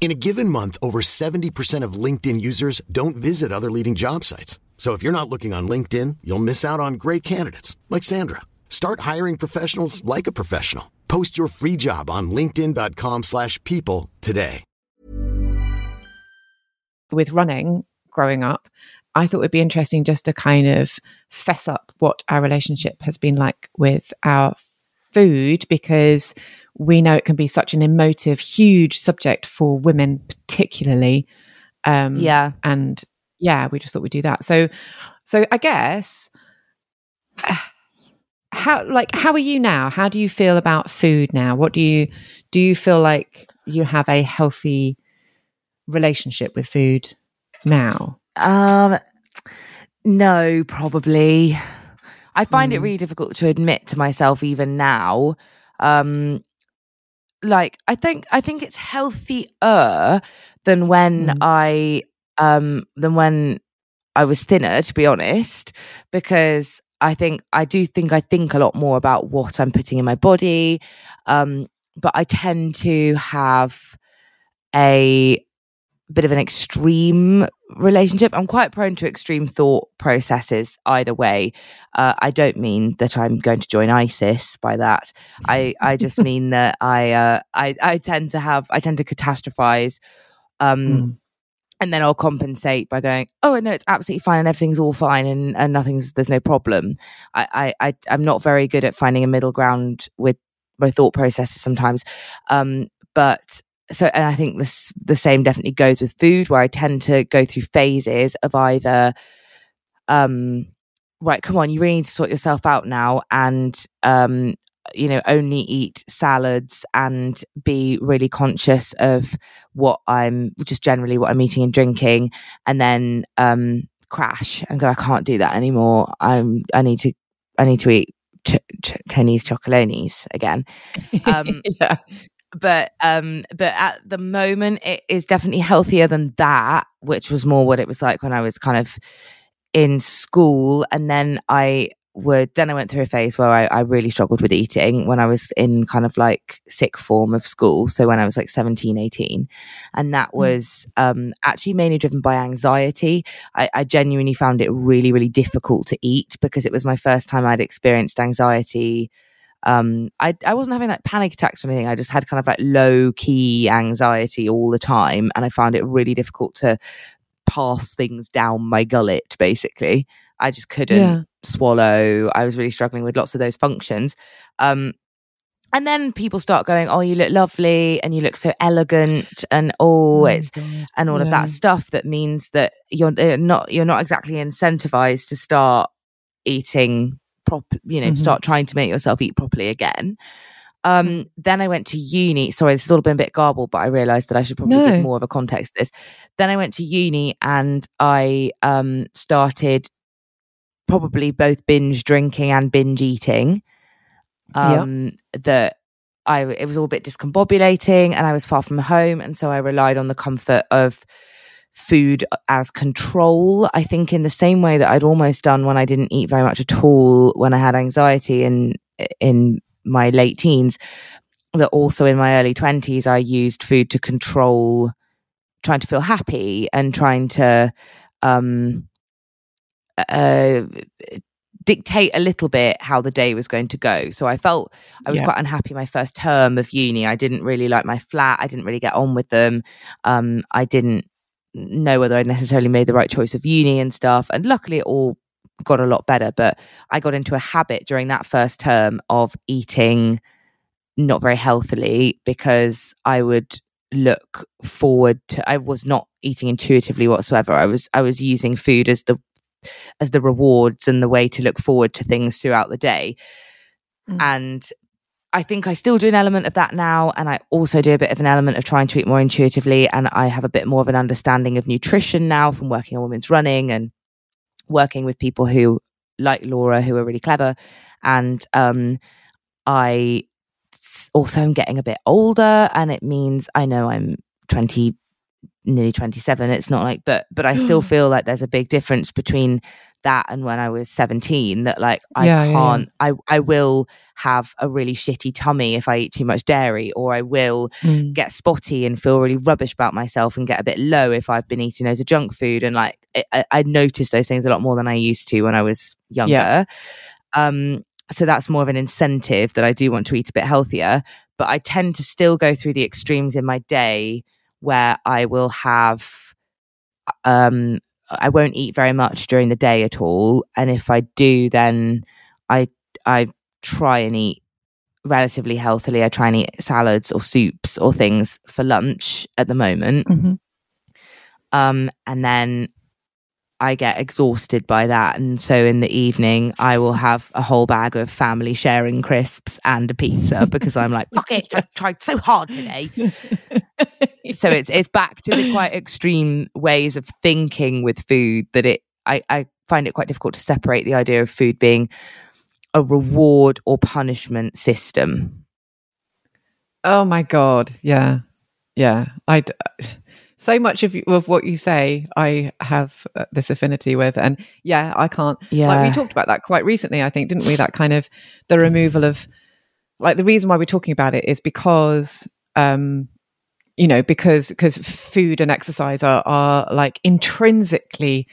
In a given month, over 70% of LinkedIn users don't visit other leading job sites. So if you're not looking on LinkedIn, you'll miss out on great candidates like Sandra. Start hiring professionals like a professional. Post your free job on linkedin.com/people today. With running growing up, I thought it would be interesting just to kind of fess up what our relationship has been like with our food, because we know it can be such an emotive, huge subject for women particularly. We just thought we'd do that. So I guess, how are you now? How do you feel about food now? What do you feel like you have a healthy relationship with food now? No, probably. I find it really difficult to admit to myself even now. I think it's healthier than when I was thinner, to be honest, because I think a lot more about what I'm putting in my body, but I tend to have a bit of an extreme relationship. I'm quite prone to extreme thought processes either way. I don't mean that I'm going to join ISIS by that. I just mean that I tend to catastrophize, and then I'll compensate by going, oh no, it's absolutely fine and everything's all fine and there's no problem. I'm not very good at finding a middle ground with my thought processes sometimes. And I think the same definitely goes with food, where I tend to go through phases of either, right, come on, you really need to sort yourself out now, and only eat salads and be really conscious of what I'm eating and drinking, and then crash and go, I can't do that anymore. I need to eat Tony's Chocolonely again. Yeah. But at the moment, it is definitely healthier than that, which was more what it was like when I was kind of in school. And then I went through a phase where I really struggled with eating when I was in kind of like sick form of school. So when I was like 17, 18, and that was actually mainly driven by anxiety. I genuinely found it really, really difficult to eat because it was my first time I'd experienced anxiety. I wasn't having like panic attacks or anything. I just had kind of like low key anxiety all the time. And I found it really difficult to pass things down my gullet, basically. I just couldn't swallow. I was really struggling with lots of those functions. And then people start going, oh, you look lovely and you look so elegant and all of that stuff. That means that you're not exactly incentivized to start eating start trying to make yourself eat properly again. Then I went to uni. Sorry, this has all been a bit garbled, but I realised that I should probably give more of a context to this. Then I went to uni and I started probably both binge drinking and binge eating. It was all a bit discombobulating, and I was far from home, and so I relied on the comfort of food as control, I think, in the same way that I'd almost done when I didn't eat very much at all when I had anxiety in my late teens, that also in my early 20s I used food to control trying to feel happy and trying to dictate a little bit how the day was going to go. So I felt I was quite unhappy my first term of uni. I didn't really like my flat. I didn't really get on with them. I didn't know whether I necessarily made the right choice of uni and stuff, and luckily it all got a lot better, but I got into a habit during that first term of eating not very healthily because I would look forward to, I was not eating intuitively whatsoever. I was using food as the rewards and the way to look forward to things throughout the day. And I think I still do an element of that now, and I also do a bit of an element of trying to eat more intuitively, and I have a bit more of an understanding of nutrition now from working on Women's Running and working with people who, like Laura, who are really clever. And I also am getting a bit older, and it means, I know I'm nearly 27, it's not like, but I still feel like there's a big difference between that and when I was 17, that like I will have a really shitty tummy if I eat too much dairy, or I will get spotty and feel really rubbish about myself and get a bit low if I've been eating loads of junk food. And like I noticed those things a lot more than I used to when I was younger. So that's more of an incentive that I do want to eat a bit healthier, but I tend to still go through the extremes in my day where I will have, I won't eat very much during the day at all. And if I do, then I try and eat relatively healthily. I try and eat salads or soups or things for lunch at the moment. And then I get exhausted by that. And so in the evening, I will have a whole bag of family sharing crisps and a pizza because I'm like, fuck it, I've tried so hard today. So it's back to the quite extreme ways of thinking with food, that I find it quite difficult to separate the idea of food being a reward or punishment system. Oh my God. Yeah. Yeah. So much of what you say, I have this affinity with. And I can't. Yeah. Like, we talked about that quite recently, I think, didn't we? That kind of the removal of, like, the reason why we're talking about it is because you know, because food and exercise are like intrinsically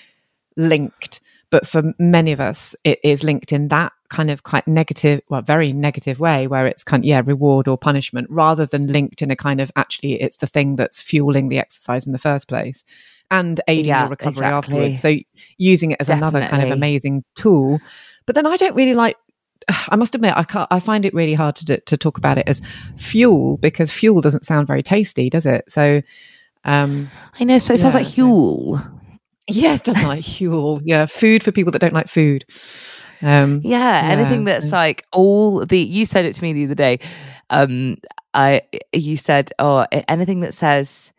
linked. But for many of us, it is linked in that kind of quite negative, well, very negative way, where it's kind of, yeah, reward or punishment, rather than linked in a kind of, actually, it's the thing that's fueling the exercise in the first place and aiding your recovery afterwards. So using it as another kind of amazing tool. But then I don't really like, I must admit, I find it really hard to talk about it as fuel, because fuel doesn't sound very tasty, does it? So I know, so it sounds like huel. Yeah, it doesn't like huel. Yeah, food for people that don't like food. Anything that's like all the. You said it to me the other day. You said, oh, anything that says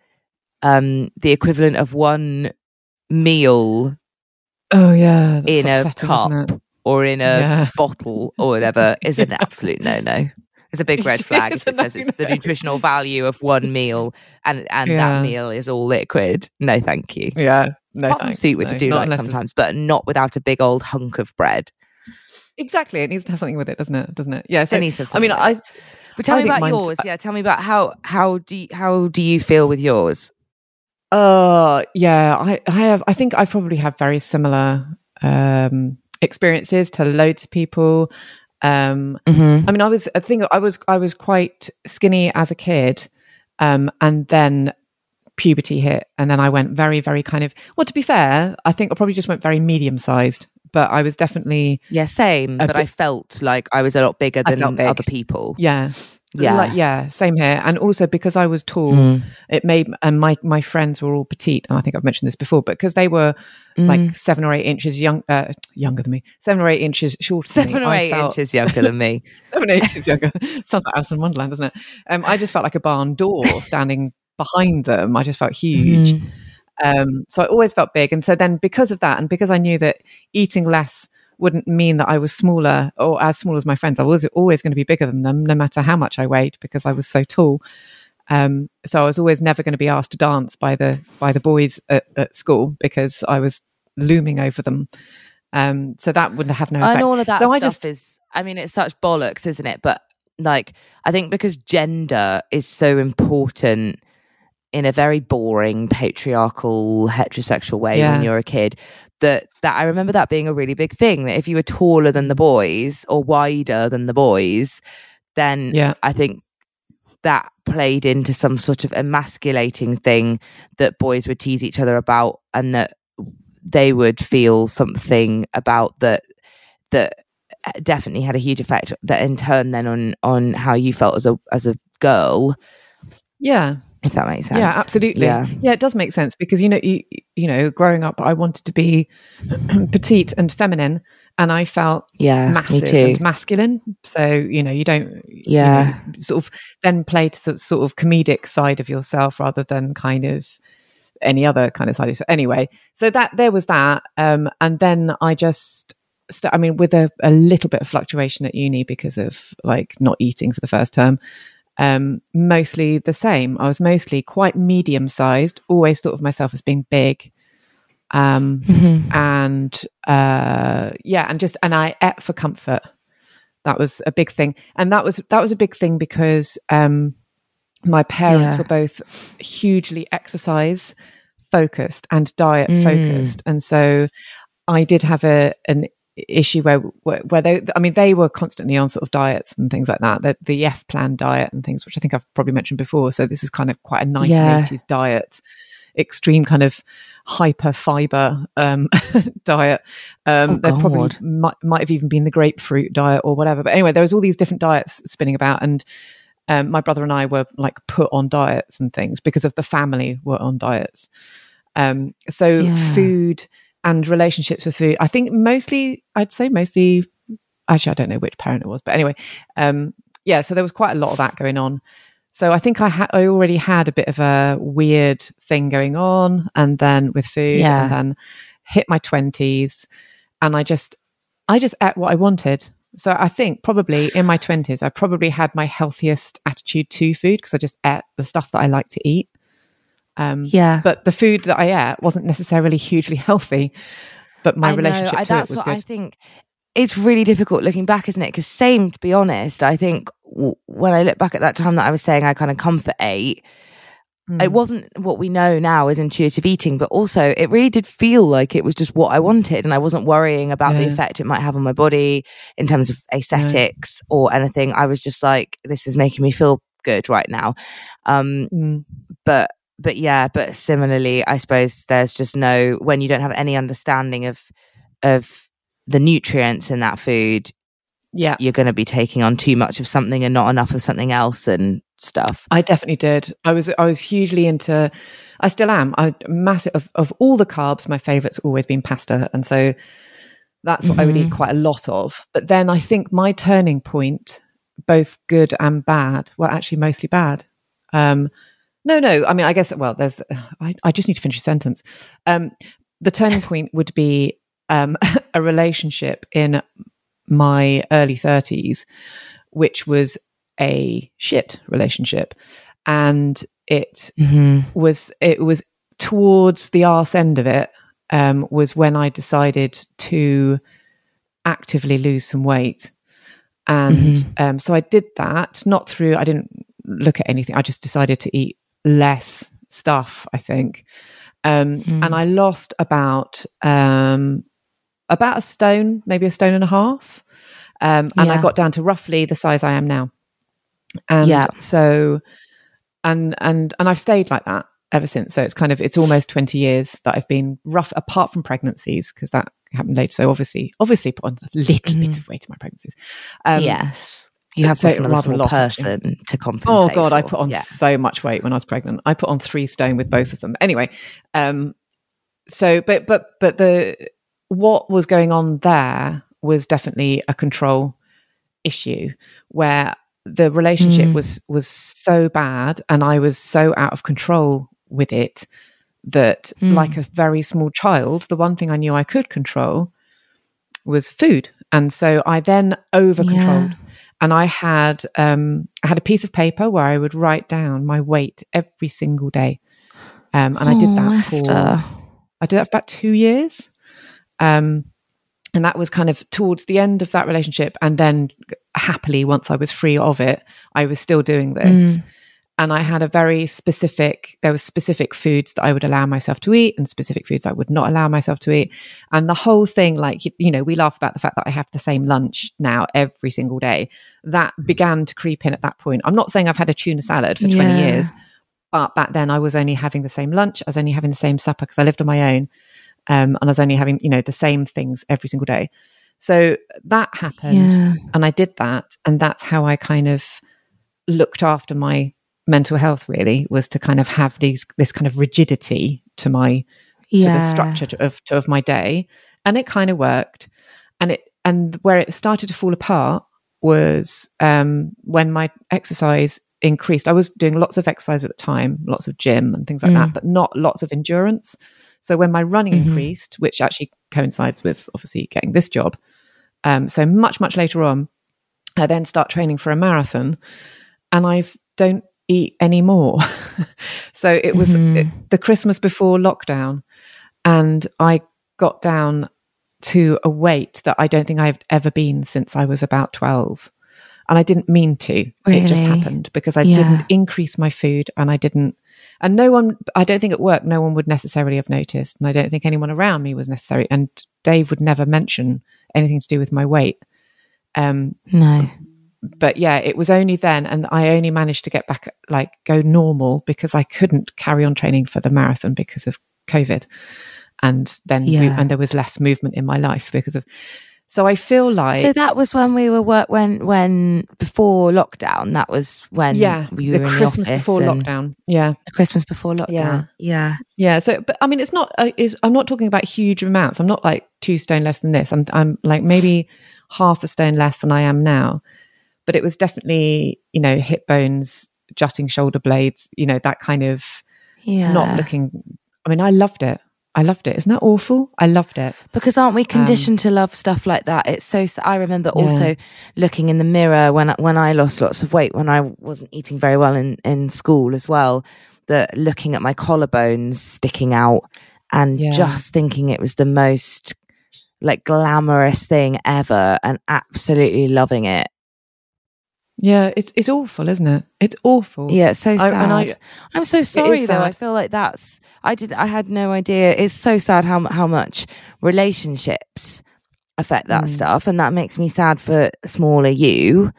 the equivalent of one meal. Oh yeah, in a cup or in a bottle or whatever is an absolute no. It's a big red flag if it says it's the nutritional value of one meal and that meal is all liquid. No, thank you. Yeah. No, apart from soup, which I do like sometimes, but not without a big old hunk of bread. Exactly. It needs to have something with it, doesn't it? Yeah. So, it needs to have something. I mean, but tell me about yours. Yeah. Tell me about how do you feel with yours? I think I probably have very similar experiences to loads of people. I mean, I was quite skinny as a kid, and then puberty hit, and then I went very, very kind of, well, to be fair, I think I probably just went very medium sized, but I was definitely same. But I felt like I was a lot bigger than other people. Yeah. Yeah. Like, yeah, same here. And also because I was tall, it made, and my friends were all petite, and I think I've mentioned this before, but because they were like 7 or 8 inches younger than me, 7 or 8 inches shorter than me. 7 or 8 inches younger than me. 7 or 8 inches younger. Sounds like Alice in Wonderland, doesn't it? I just felt like a barn door standing behind them. I just felt huge. So I always felt big. And so then because of that, and because I knew that eating less wouldn't mean that I was smaller or as small as my friends. I was always going to be bigger than them, no matter how much I weighed, because I was so tall. So I was always never going to be asked to dance by the boys at school, because I was looming over them. So that wouldn't have no effect. And all of that so stuff is, I mean, it's such bollocks, isn't it? But like, I think because gender is so important in a very boring, patriarchal, heterosexual way when you're a kid, that I remember that being a really big thing, that if you were taller than the boys or wider than the boys, then I think that played into some sort of emasculating thing that boys would tease each other about, and that they would feel something about that definitely had a huge effect that in turn then on how you felt as a girl. Yeah. If that makes sense. Yeah, absolutely. Yeah, it does make sense, because, you know, you know, growing up, I wanted to be petite and feminine, and I felt massive and masculine. So, you know, you don't you know, sort of then play to the sort of comedic side of yourself rather than kind of any other kind of side. So anyway, so that there was that. And then I just, with a little bit of fluctuation at uni because of like not eating for the first term, mostly the same. I was mostly quite medium sized, always thought of myself as being big. And I ate for comfort. That was a big thing. And that was a big thing because my parents were both hugely exercise focused and diet focused. And so I did have an issue where they, I mean, they were constantly on sort of diets and things like that, the F plan diet and things, which I think I've probably mentioned before. So this is kind of quite a 1980s diet, extreme kind of hyper fiber diet. There probably might have even been the grapefruit diet or whatever. But anyway, there was all these different diets spinning about, and my brother and I were like put on diets and things because of the family were on diets. Food and relationships with food, I think mostly, actually I don't know which parent it was, but anyway, so there was quite a lot of that going on. So I think I already had a bit of a weird thing going on, and then with food, and then hit my 20s, and I just ate what I wanted. So I think probably in my 20s, I probably had my healthiest attitude to food, because I just ate the stuff that I like to eat. But the food that I ate wasn't necessarily hugely healthy, but my relationship to it was good. I think it's really difficult looking back, isn't it? Because same, to be honest, I think when I look back at that time that I was saying I kind of comfort ate, It wasn't what we know now as intuitive eating, but also it really did feel like it was just what I wanted, and I wasn't worrying about the effect it might have on my body in terms of aesthetics or anything. I was just like, this is making me feel good right now. But yeah, but similarly, I suppose there's just no, when you don't have any understanding of the nutrients in that food, you're going to be taking on too much of something and not enough of something else and stuff. I definitely did. I was hugely into, I still am, I massive of all the carbs, my favorite's always been pasta, and so that's what I would eat quite a lot of. But then I think my turning point, both good and bad, well actually mostly bad, I mean, I guess, well, there's, I just need to finish a sentence. The turning point would be a relationship in my early 30s, which was a shit relationship. And it was towards the arse end of it, was when I decided to actively lose some weight. And so I did that, not through, I didn't look at anything. I just decided to eat less stuff, I think. And I lost about a stone, maybe a stone and a half. And I got down to roughly the size I am now. And so, and I've stayed like that ever since. So it's kind of, it's almost 20 years that I've been rough, apart from pregnancies, because that happened later. So obviously put on a little bit of weight in my pregnancies. Yes. You have to another small person to compensate. Oh God, I put on so much weight when I was pregnant. I put on 3 stone with both of them. Anyway, so but what was going on there was definitely a control issue, where the relationship was so bad, and I was so out of control with it that, like a very small child, the one thing I knew I could control was food, and so I then over controlled. Yeah. And I had a piece of paper where I would write down my weight every single day, and I did that for about 2 years, and that was kind of towards the end of that relationship. And then, happily, once I was free of it, I was still doing this, and I had a very specific. There were specific foods that I would allow myself to eat, and specific foods I would not allow myself to eat, and the whole thing. Like, you know, we laugh about the fact that I have the same lunch now every single day. That began to creep in at that point. I'm not saying I've had a tuna salad for 20 years, but back then I was only having the same lunch. I was only having the same supper because I lived on my own, and I was only having, you know, the same things every single day. So that happened, and I did that, and that's how I kind of looked after my mental health, really, was to kind of have this kind of rigidity to my to the structure of my day. And it kind of worked, and where it started to fall apart was when my exercise increased. I was doing lots of exercise at the time, lots of gym and things like that, but not lots of endurance. So when my running increased, which actually coincides with obviously getting this job, so much, much later on, I then start training for a marathon, and I don't eat anymore. So it was the Christmas before lockdown, and I got down to a weight that I don't think I've ever been since I was about 12. And I didn't mean to. Really? It just happened because I didn't increase my food, and I didn't. And no one, I don't think at work, no one would necessarily have noticed. And I don't think anyone around me was necessary. And Dave would never mention anything to do with my weight. No. But yeah, it was only then. And I only managed to get back, like go normal, because I couldn't carry on training for the marathon because of COVID. And then and there was less movement in my life because of. So I feel like... So that was when we were when before lockdown, that was when you were in the office. The Christmas before lockdown, The Christmas before lockdown, Yeah, so, but I mean, it's not... I'm not talking about huge amounts. I'm not like 2 stone less than this. I'm like maybe half a stone less than I am now. But it was definitely, you know, hip bones, jutting shoulder blades, you know, that kind of not looking... I mean, I loved it. Isn't that awful? I loved it. Because aren't we conditioned to love stuff like that? It's so... I remember also looking in the mirror when I lost lots of weight, when I wasn't eating very well in school as well, that looking at my collarbones sticking out and just thinking it was the most like glamorous thing ever and absolutely loving it. Yeah, it's awful, isn't it? It's awful. Yeah, it's so sad. I'm so sorry though. Sad. I feel like I had no idea. It's so sad how much relationships affect that stuff, and that makes me sad for smaller you,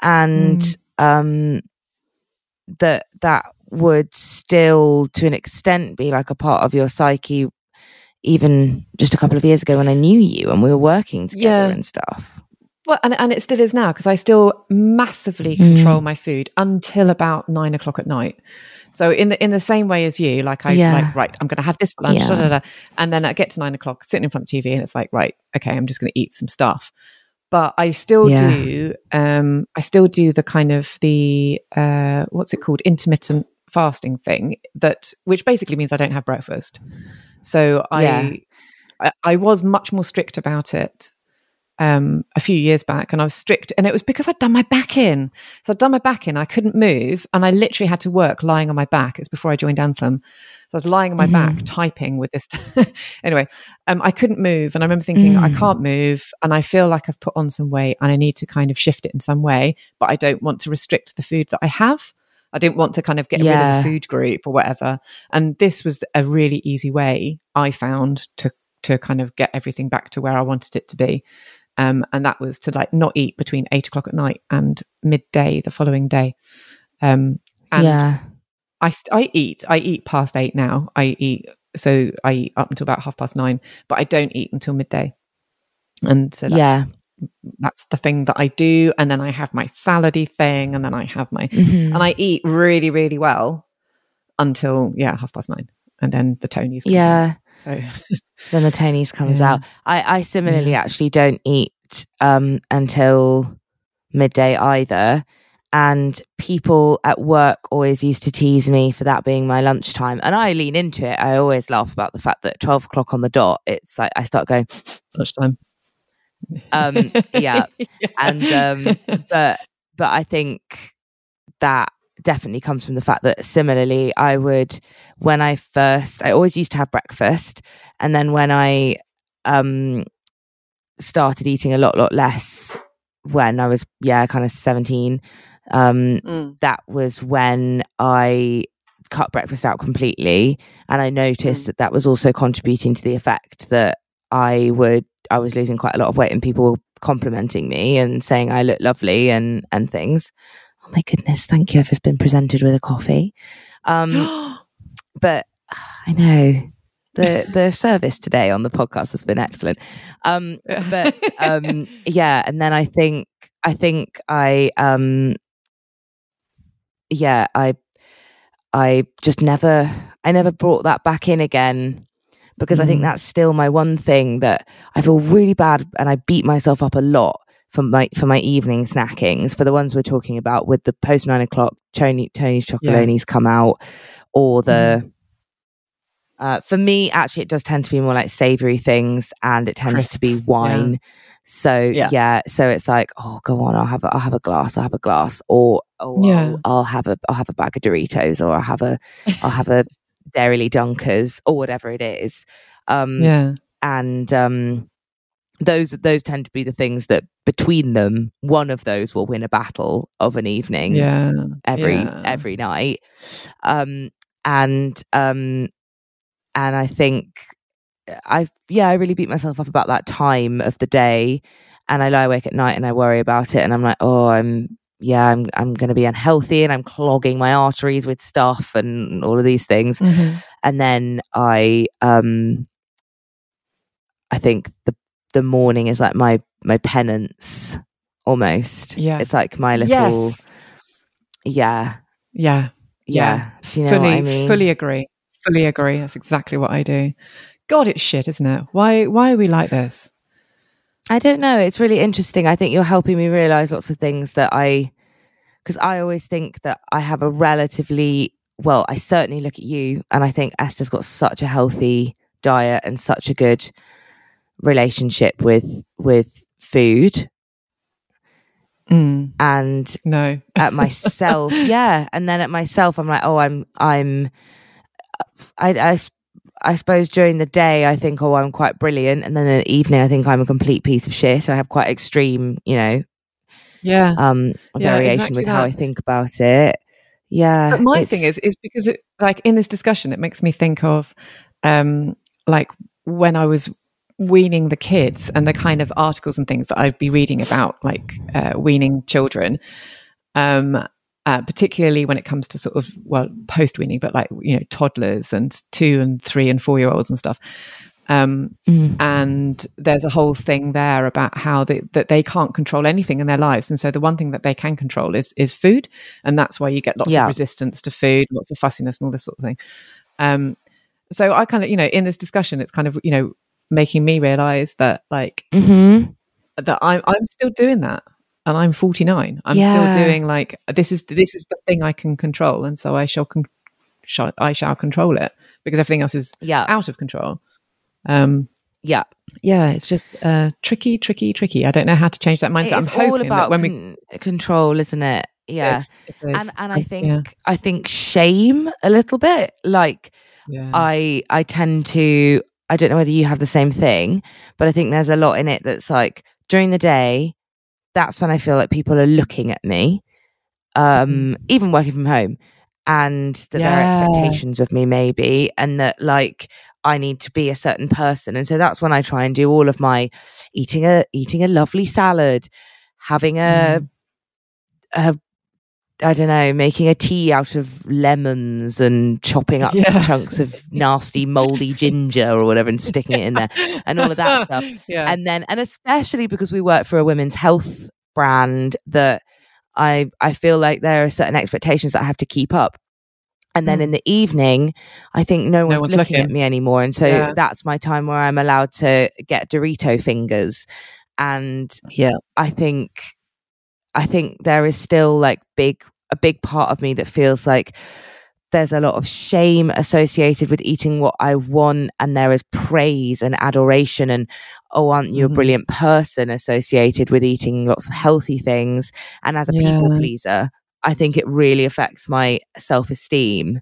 and that would still to an extent be like a part of your psyche even just a couple of years ago when I knew you and we were working together and stuff. Well, and it still is now, because I still massively control my food until about 9 o'clock at night. So in the same way as you, like right, I'm going to have this for lunch, da, da, da, and then I get to 9 o'clock, sitting in front of TV, and it's like, right, okay, I'm just going to eat some stuff. But I still do, the kind of what's it called, intermittent fasting thing, which basically means I don't have breakfast. So I was much more strict about it a few years back, and I was strict, and it was because I'd done my back in. So I'd done my back in, I couldn't move, and I literally had to work lying on my back. It's before I joined Anthem. So I was lying on my back typing with this. Anyway, I couldn't move, and I remember thinking, I can't move, and I feel like I've put on some weight and I need to kind of shift it in some way, but I don't want to restrict the food that I have. I didn't want to kind of get rid of the food group or whatever. And this was a really easy way I found to kind of get everything back to where I wanted it to be. And that was to like not eat between 8 o'clock at night and midday the following day. I eat past 8 now. I eat up until about 9:30, but I don't eat until midday. And so that's the thing that I do. And then I have my salady thing, and then I have my, and I eat really, really well until 9:30. And then the Tony's comes out. So then the Tony's comes out. I similarly actually don't eat until midday either. And people at work always used to tease me for that being my lunchtime. And I lean into it. I always laugh about the fact that 12 o'clock on the dot, it's like I start going, lunchtime. And but I think that definitely comes from the fact that similarly I would, when I always used to have breakfast, and then when I started eating a lot less when I was kind of 17, that was when I cut breakfast out completely, and I noticed that was also contributing to the effect that I was losing quite a lot of weight, and people were complimenting me and saying I look lovely and things. Oh my goodness, thank you. I've just been presented with a coffee. But I know the service today on the podcast has been excellent. And then I never brought that back in again, because I think that's still my one thing that I feel really bad, and I beat myself up a lot for my evening snackings, for the ones we're talking about with the post 9 o'clock Tony's Chocolonely's come out, or the for me actually it does tend to be more like savoury things, and it tends to be wine. So it's like, oh, go on, I'll have a glass, or I'll have a bag of Doritos, or I'll have a Dairy Dunkers, or whatever it is. Those tend to be the things that between them, one of those will win a battle of an evening every night. And I think I really beat myself up about that time of the day, and I lie awake at night and I worry about it, and I'm like, oh, I'm going to be unhealthy, and I'm clogging my arteries with stuff and all of these things. And then I think the morning is like my penance almost. Yeah. It's like my little, Do you know what I mean? Fully agree. That's exactly what I do. God, it's shit, isn't it? Why are we like this? I don't know. It's really interesting. I think you're helping me realize lots of things because I always think that I have a relatively, well, I certainly look at you and I think Esther's got such a healthy diet and such a good relationship with food. And no, at myself. And then at myself, I'm like, oh, I suppose during the day I think, oh, I'm quite brilliant, and then in the evening I think I'm a complete piece of shit. I have quite extreme, variation with how I think about it. Yeah. But my thing is because it, like in this discussion, it makes me think of like when I was weaning the kids and the kind of articles and things that I'd be reading about, like weaning children, particularly when it comes to sort of, well, post-weaning, but like, you know, toddlers and 2 and 3 and 4 year olds and stuff. And there's a whole thing there about how that they can't control anything in their lives. And so the one thing that they can control is food. And that's why you get lots of resistance to food, lots of fussiness and all this sort of thing. So I kind of, you know, in this discussion, it's kind of, you know, making me realize that like, that I'm still doing that. And I'm 49. I'm still doing like, this is the thing I can control. And so I shall, I shall control it because everything else is out of control. It's just tricky. I don't know how to change that mindset. I'm hoping all about that when we control, isn't it? Yeah, it is. And I think shame a little bit. Like I tend to. I don't know whether you have the same thing, but I think there's a lot in it that's like during the day. That's when I feel like people are looking at me, even working from home, and that there are expectations of me maybe, and that like. I need to be a certain person. And so that's when I try and do all of my eating a lovely salad, having a I don't know, making a tea out of lemons and chopping up chunks of nasty moldy ginger or whatever and sticking it in there and all of that stuff. And then, and especially because we work for a women's health brand, that I feel like there are certain expectations that I have to keep up. And then in the evening, I think no one's looking at me anymore. And so that's my time where I'm allowed to get Dorito fingers. And I think there is still like a big part of me that feels like there's a lot of shame associated with eating what I want. And there is praise and adoration and, oh, aren't you a brilliant person associated with eating lots of healthy things. And as a people pleaser, I think it really affects my self-esteem.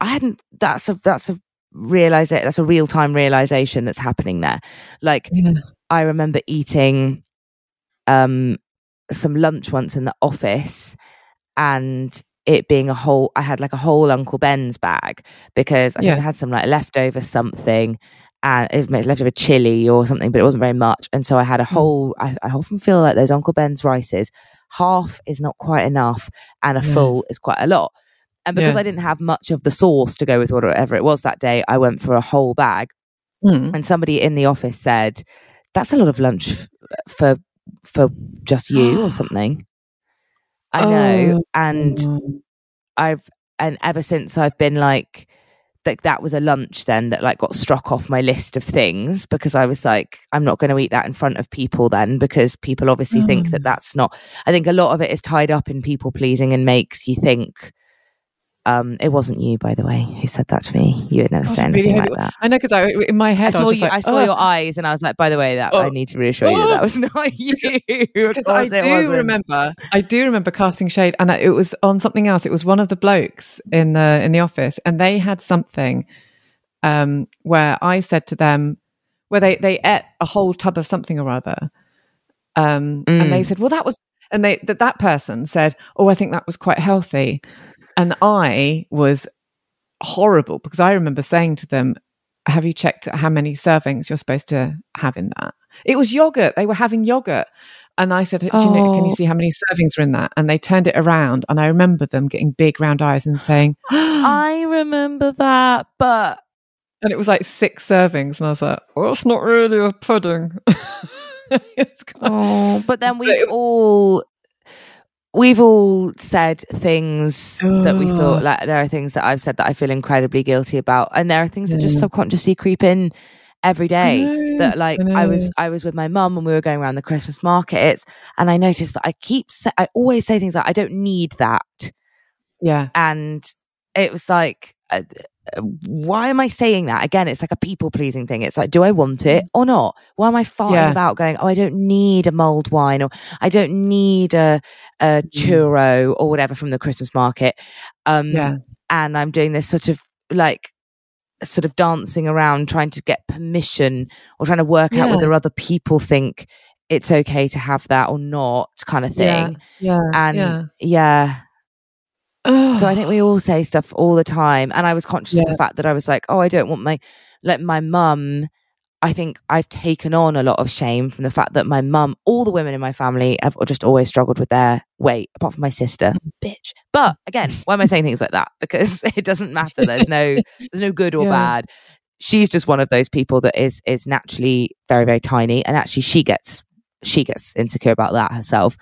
I hadn't. That's a real-time realization that's happening there. Like I remember eating some lunch once in the office, and it being I had like a whole Uncle Ben's bag because I think I had some like leftover something. And it was leftover chili or something, but it wasn't very much. And so I had a whole, I often feel like those Uncle Ben's rices, half is not quite enough and a full is quite a lot. And because I didn't have much of the sauce to go with whatever it was that day, I went for a whole bag. And somebody in the office said, that's a lot of lunch for just you or something. I know. And ever since I've been like that was a lunch then that like got struck off my list of things because I was like, I'm not going to eat that in front of people then, because people obviously think that that's not, I think a lot of it is tied up in people pleasing and makes you think, it wasn't you, by the way, who said that to me. You would never say anything really like that. I know, because in my head, I saw your eyes and I was like, by the way, that I need to reassure you that was not you. Because I do remember casting shade, and it was on something else. It was one of the blokes in the office, and they had something where I said to them, where they ate a whole tub of something or other. And they said, well, that was, and that person said, oh, I think that was quite healthy. And I was horrible because I remember saying to them, have you checked how many servings you're supposed to have in that? It was yogurt. They were having yogurt. And I said, do you know, can you see how many servings are in that? And they turned it around. And I remember them getting big round eyes and saying, I remember that, but... And it was like 6 servings. And I was like, well, it's not really a pudding. But then We've all said things that we feel like, there are things that I've said that I feel incredibly guilty about. And there are things that just subconsciously creep in every day. That like I was with my mum and we were going around the Christmas markets, and I noticed that I always say things like, I don't need that. Yeah. And it was like, why am I saying that? Again, it's like a people pleasing thing. It's like, do I want it or not? Why am I farting about going, oh, I don't need a mulled wine, or I don't need a churro or whatever from the Christmas market. And I'm doing this sort of dancing around trying to get permission, or trying to work out whether other people think it's okay to have that or not kind of thing. Yeah. So I think we all say stuff all the time. And I was conscious of the fact that I was like, oh, I don't want my, like my mum, I think I've taken on a lot of shame from the fact that my mum, all the women in my family have just always struggled with their weight, apart from my sister, bitch. But again, why am I saying things like that? Because it doesn't matter. There's no good or bad. She's just one of those people that is naturally very, very tiny. And actually she gets insecure about that herself.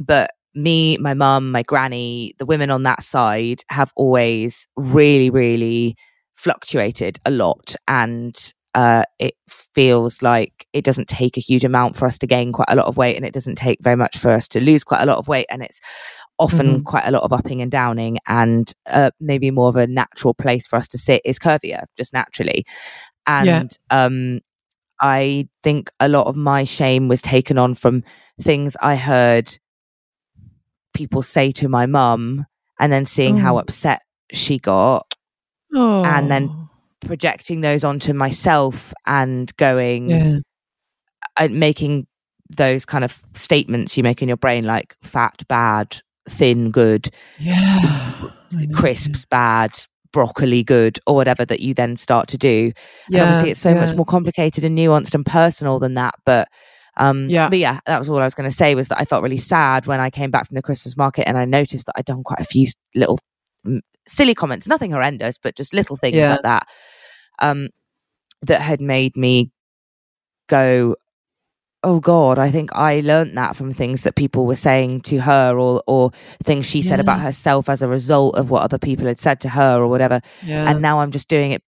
But me, my mum, my granny, the women on that side have always really, really fluctuated a lot. And it feels like it doesn't take a huge amount for us to gain quite a lot of weight, and it doesn't take very much for us to lose quite a lot of weight. And it's often quite a lot of upping and downing, and maybe more of a natural place for us to sit is curvier, just naturally. And I think a lot of my shame was taken on from things I heard people say to my mum, and then seeing how upset she got, and then projecting those onto myself and going and making those kind of statements you make in your brain, like fat bad, thin good, crisps bad, broccoli good, or whatever, that you then start to do. And obviously it's so much more complicated and nuanced and personal than that, but that was all I was going to say, was that I felt really sad when I came back from the Christmas market and I noticed that I'd done quite a few little silly comments, nothing horrendous, but just little things like that, that had made me go, oh God, I think I learned that from things that people were saying to her, or things she said about herself as a result of what other people had said to her or whatever. And now I'm just doing it.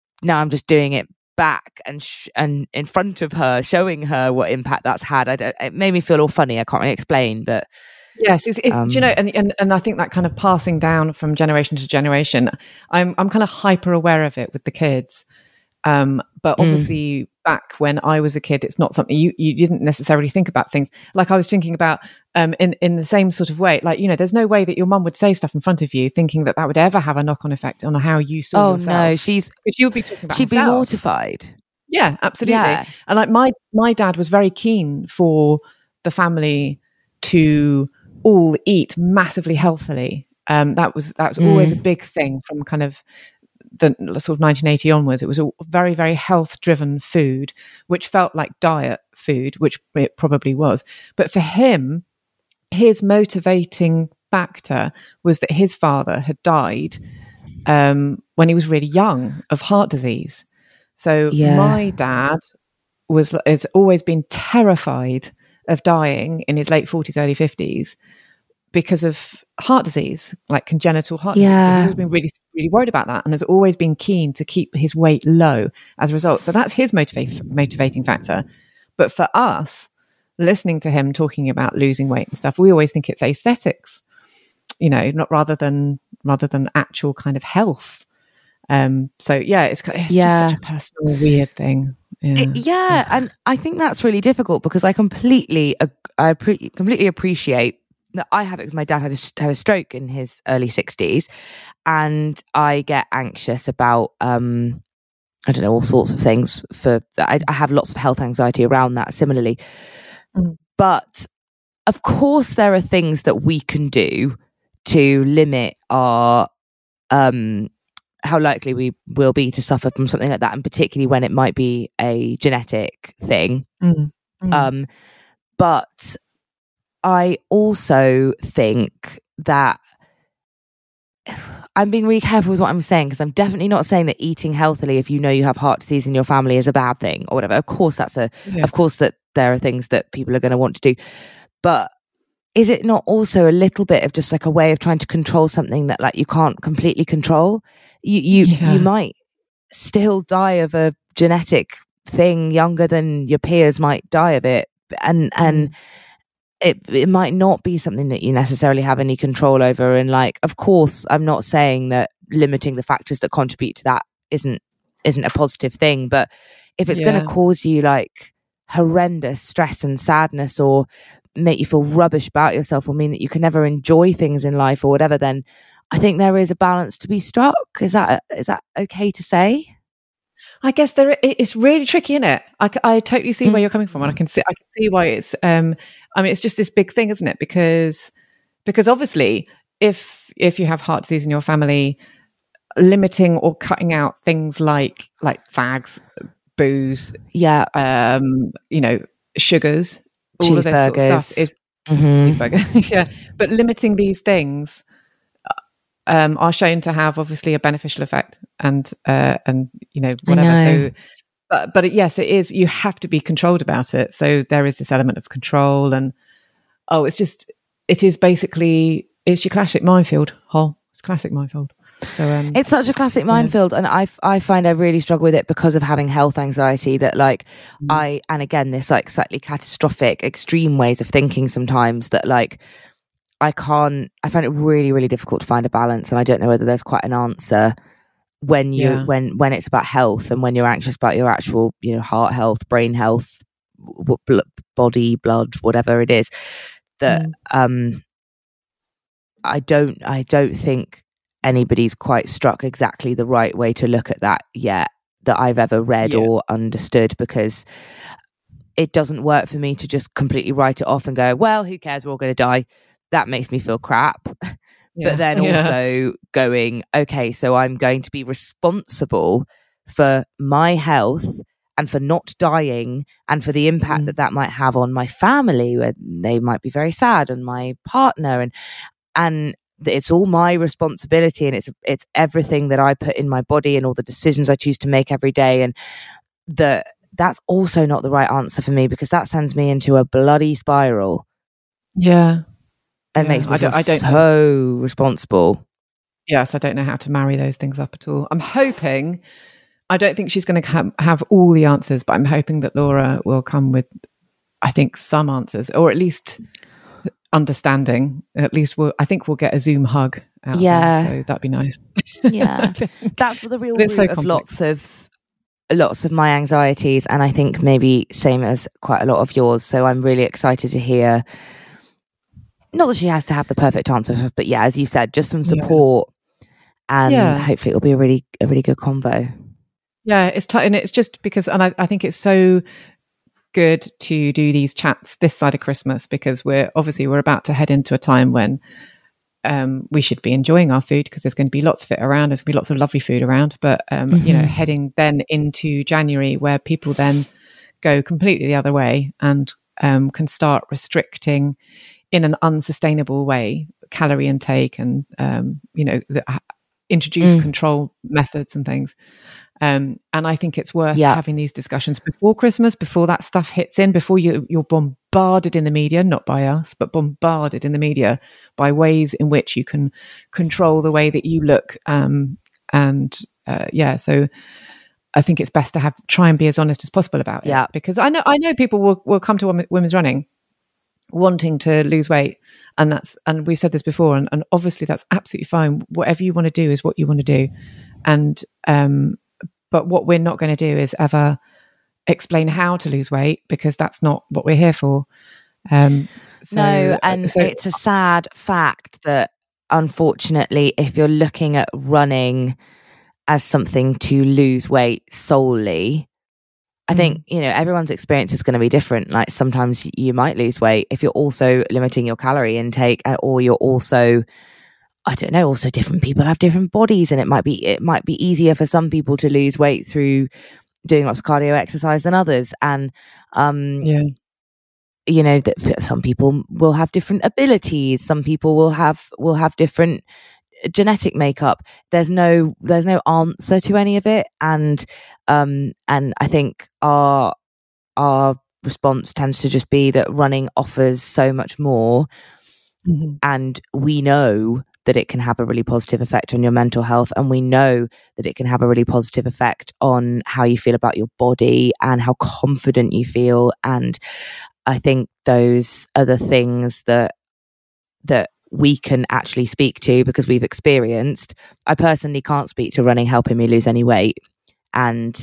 Back and in front of her, showing her what impact that's had. It made me feel all funny. I can't really explain, but yes, and I think that kind of passing down from generation to generation. I'm kind of hyper aware of it with the kids, but obviously back when I was a kid, it's not something you didn't necessarily think about things like I was thinking about in the same sort of way. Like, you know, there's no way that your mum would say stuff in front of you thinking that would ever have a knock on effect on how you saw yourself. Oh no, she'd be mortified. Yeah, absolutely. Yeah. And like my dad was very keen for the family to all eat massively healthily. That was always a big thing from kind of the sort of 1980 onwards. It was a very, very health-driven food, which felt like diet food, which it probably was. But for him, his motivating factor was that his father had died when he was really young of heart disease. So my dad has always been terrified of dying in his late 40s, early 50s, because of heart disease, like congenital heart disease. So he's been really, really worried about that and has always been keen to keep his weight low as a result. So that's his motivating factor. But for us, listening to him talking about losing weight and stuff, we always think it's aesthetics, you know, not rather than actual kind of health. It's just such a personal weird thing. And I think that's really difficult, because I completely appreciate that I have it because my dad had a stroke in his early 60s, and I get anxious about I don't know, all sorts of things. I have lots of health anxiety around that similarly, but of course there are things that we can do to limit our how likely we will be to suffer from something like that, and particularly when it might be a genetic thing. But I also think that I'm being really careful with what I'm saying, because I'm definitely not saying that eating healthily if you know you have heart disease in your family is a bad thing or whatever. Of course that there are things that people are going to want to do, but is it not also a little bit of just like a way of trying to control something that like you can't completely control? You might still die of a genetic thing younger than your peers might die of it, and it might not be something that you necessarily have any control over. And like, of course, I'm not saying that limiting the factors that contribute to that isn't a positive thing, but if it's going to cause you like horrendous stress and sadness, or make you feel rubbish about yourself, or mean that you can never enjoy things in life or whatever, then I think there is a balance to be struck. Is that okay to say? I guess it's really tricky, isn't it? I totally see where you're coming from, and I can see why it's. I mean, it's just this big thing, isn't it? Because obviously, if you have heart disease in your family, limiting or cutting out things like fags, booze, sugars, all of this sort of stuff is but limiting these things are shown to have obviously a beneficial effect and whatever. So, but yes, it is. You have to be controlled about it. So there is this element of control, and it's your classic minefield. It's classic minefield. So, it's such a classic minefield, and I find I really struggle with it because of having health anxiety that this slightly catastrophic extreme ways of thinking sometimes that I find it really, really difficult to find a balance, and I don't know whether there's quite an answer when you when it's about health and when you're anxious about your actual heart health, brain health, body, blood, whatever it is that I don't think anybody's quite struck exactly the right way to look at that yet that I've ever read or understood, because it doesn't work for me to just completely write it off and go, well, who cares, we're all going to die. That makes me feel crap. But then also going, okay, so I'm going to be responsible for my health and for not dying and for the impact that might have on my family, where they might be very sad, and my partner, and it's all my responsibility, and it's everything that I put in my body and all the decisions I choose to make every day. And that's also not the right answer for me, because that sends me into a bloody spiral. Yeah. It makes me feel so responsible. Yes, I don't know how to marry those things up at all. I'm hoping, I don't think she's going to have all the answers, but I'm hoping that Laura will come with, I think, some answers, or at least understanding. At least we'll get a Zoom hug out there, so that'd be nice. That's the real root of lots of my anxieties, and I think maybe same as quite a lot of yours. So I'm really excited to hear, not that she has to have the perfect answer, but as you said, just some support, and hopefully it'll be a really good convo. It's tight, and it's just because, and I think it's so good to do these chats this side of Christmas, because we're about to head into a time when we should be enjoying our food, because there's going to be lots of it around, there's going to be lots of lovely food around, but heading then into January, where people then go completely the other way and can start restricting in an unsustainable way calorie intake and introduce control methods and things. And I think it's worth having these discussions before Christmas, before that stuff hits in, before you're bombarded in the media, not by us, but bombarded in the media by ways in which you can control the way that you look. So I think it's best to try and be as honest as possible about it, because I know people will come to Women's Running wanting to lose weight, and we've said this before, and obviously that's absolutely fine. Whatever you want to do is what you want to do. And but what we're not going to do is ever explain how to lose weight, because that's not what we're here for. It's a sad fact that, unfortunately, if you're looking at running as something to lose weight solely, I think, everyone's experience is going to be different. Like, sometimes you might lose weight if you're also limiting your calorie intake, or you're also, I don't know, also different people have different bodies, and it might be easier for some people to lose weight through doing lots of cardio exercise than others. And, that some people will have different abilities. Some people will have different genetic makeup. There's no answer to any of it. And I think our response tends to just be that running offers so much more. Mm-hmm. And we know that it can have a really positive effect on your mental health, and we know that it can have a really positive effect on how you feel about your body and how confident you feel. And I think those are the things that we can actually speak to, because we've experienced. I personally can't speak to running helping me lose any weight, and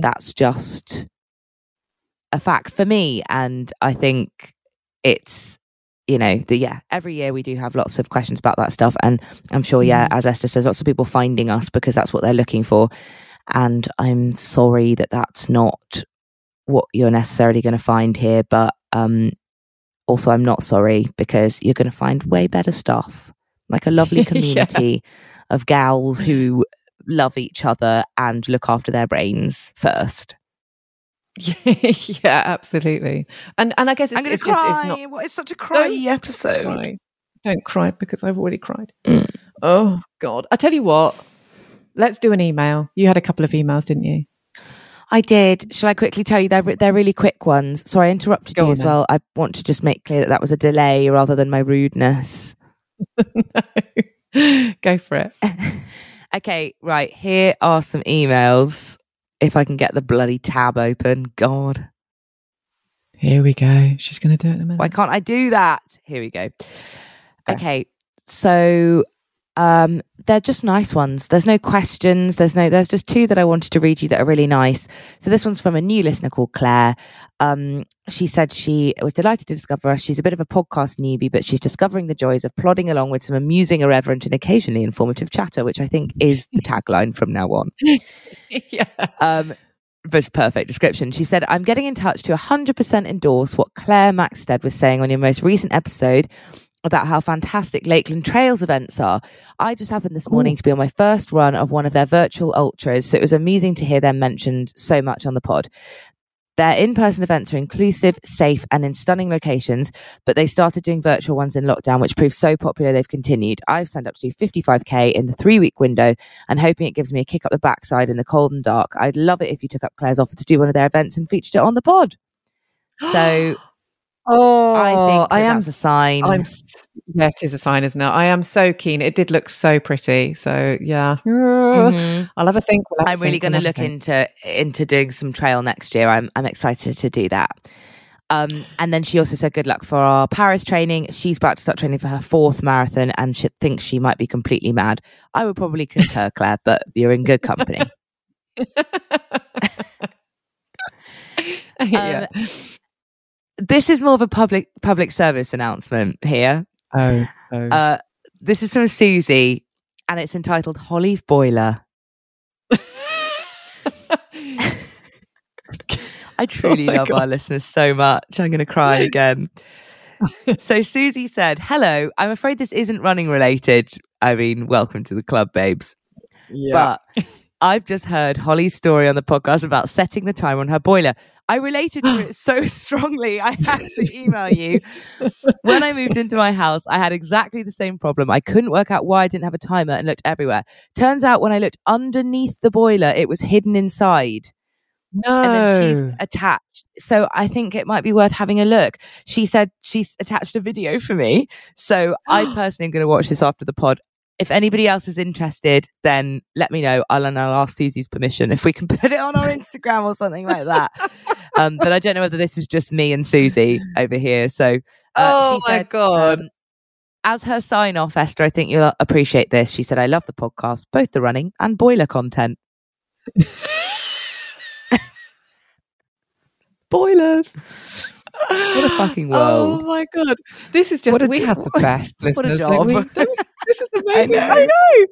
that's just a fact for me. And I think it's, every year we do have lots of questions about that stuff. And I'm sure, as Esther says, lots of people finding us because that's what they're looking for. And I'm sorry that that's not what you're necessarily going to find here, but also I'm not sorry, because you're going to find way better stuff, like a lovely community of gals who love each other and look after their brains first. Yeah, absolutely. And I guess it's just it's such a cryy episode. Don't cry because I've already cried. Oh God, I tell you what, let's do an email. You had a couple of emails, didn't you? I did. Shall I quickly tell you? They're really quick ones. Sorry, I interrupted you as well. I want to just make clear that was a delay rather than my rudeness. No. Go for it. Okay, right. Here are some emails. If I can get the bloody tab open. God. Here we go. She's going to do it in a minute. Why can't I do that? Here we go. Okay. So they're just nice ones. There's no questions. There's just two that I wanted to read you that are really nice. So this one's from a new listener called Claire. She said she was delighted to discover us. She's a bit of a podcast newbie, but she's discovering the joys of plodding along with some amusing, irreverent and occasionally informative chatter, which I think is the tagline from now on. But perfect description. She said, I'm getting in touch to 100% endorse what Claire Maxted was saying on your most recent episode about how fantastic Lakeland Trails events are. I just happened this morning to be on my first run of one of their virtual ultras, so it was amazing to hear them mentioned so much on the pod. Their in-person events are inclusive, safe, and in stunning locations, but they started doing virtual ones in lockdown, which proved so popular they've continued. I've signed up to do 55k in the 3-week window and hoping it gives me a kick up the backside in the cold and dark. I'd love it if you took up Claire's offer to do one of their events and featured it on the pod. So... I think that's a sign. Yeah, it is a sign, isn't it? I am so keen. It did look so pretty. So yeah, I'll have a think. I'm really going to look into doing some trail next year. I'm excited to do that. And then she also said, good luck for our Paris training. She's about to start training for her 4th marathon and she thinks she might be completely mad. I would probably concur, Claire, but you're in good company. This is more of a public service announcement here. This is from Susie, and it's entitled Holly's Boiler. I truly love our listeners so much. I'm going to cry again. So Susie said, hello, I'm afraid this isn't running related. I mean, welcome to the club, babes. Yeah. But I've just heard Holly's story on the podcast about setting the time on her boiler. I related to it so strongly, I had to email you. When I moved into my house, I had exactly the same problem. I couldn't work out why I didn't have a timer and looked everywhere. Turns out when I looked underneath the boiler, it was hidden inside. No. And then she's attached. So I think it might be worth having a look. She said she's attached a video for me. So I personally am going to watch this after the pod. If anybody else is interested, then let me know. I'll ask Susie's permission if we can put it on our Instagram or something like that. But I don't know whether this is just me and Susie over here. So, she said, as her sign off, Esther, I think you'll appreciate this. She said, I love the podcast, both the running and boiler content. Boilers. What a fucking world. Oh my God. This is just, we have the best listeners. What a job. This is amazing. I know.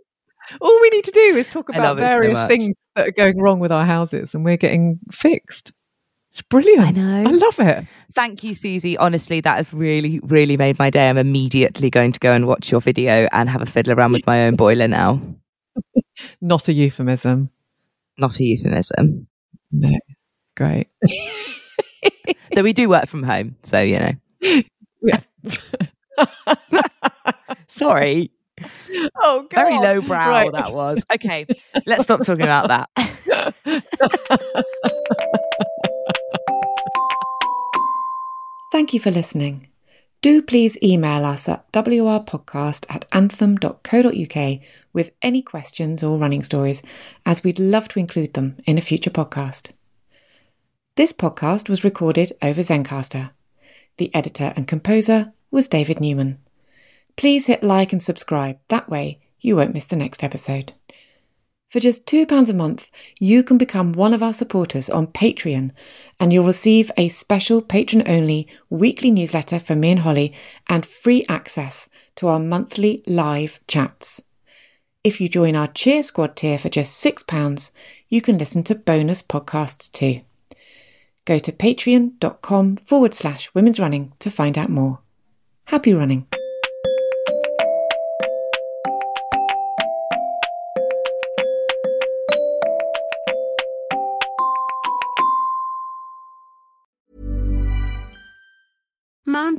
All we need to do is talk about various things that are going wrong with our houses and we're getting fixed. It's brilliant. I know. I love it. Thank you, Susie. Honestly, that has really, really made my day. I'm immediately going to go and watch your video and have a fiddle around with my own boiler now. Not a euphemism. Not a euphemism. No. Great. Though we do work from home, so, you know. Yeah. Sorry. Oh, God. Very lowbrow that was. Okay, let's stop talking about that. Thank you for listening. Do please email us at wrpodcast@anthem.co.uk with any questions or running stories, as we'd love to include them in a future podcast. This podcast was recorded over Zencaster. The editor and composer was David Newman. Please hit like and subscribe. That way you won't miss the next episode. For just £2 a month, you can become one of our supporters on Patreon, and you'll receive a special patron-only weekly newsletter from me and Holly and free access to our monthly live chats. If you join our Cheer Squad tier for just £6, you can listen to bonus podcasts too. Go to patreon.com/womensrunning to find out more. Happy running. Mom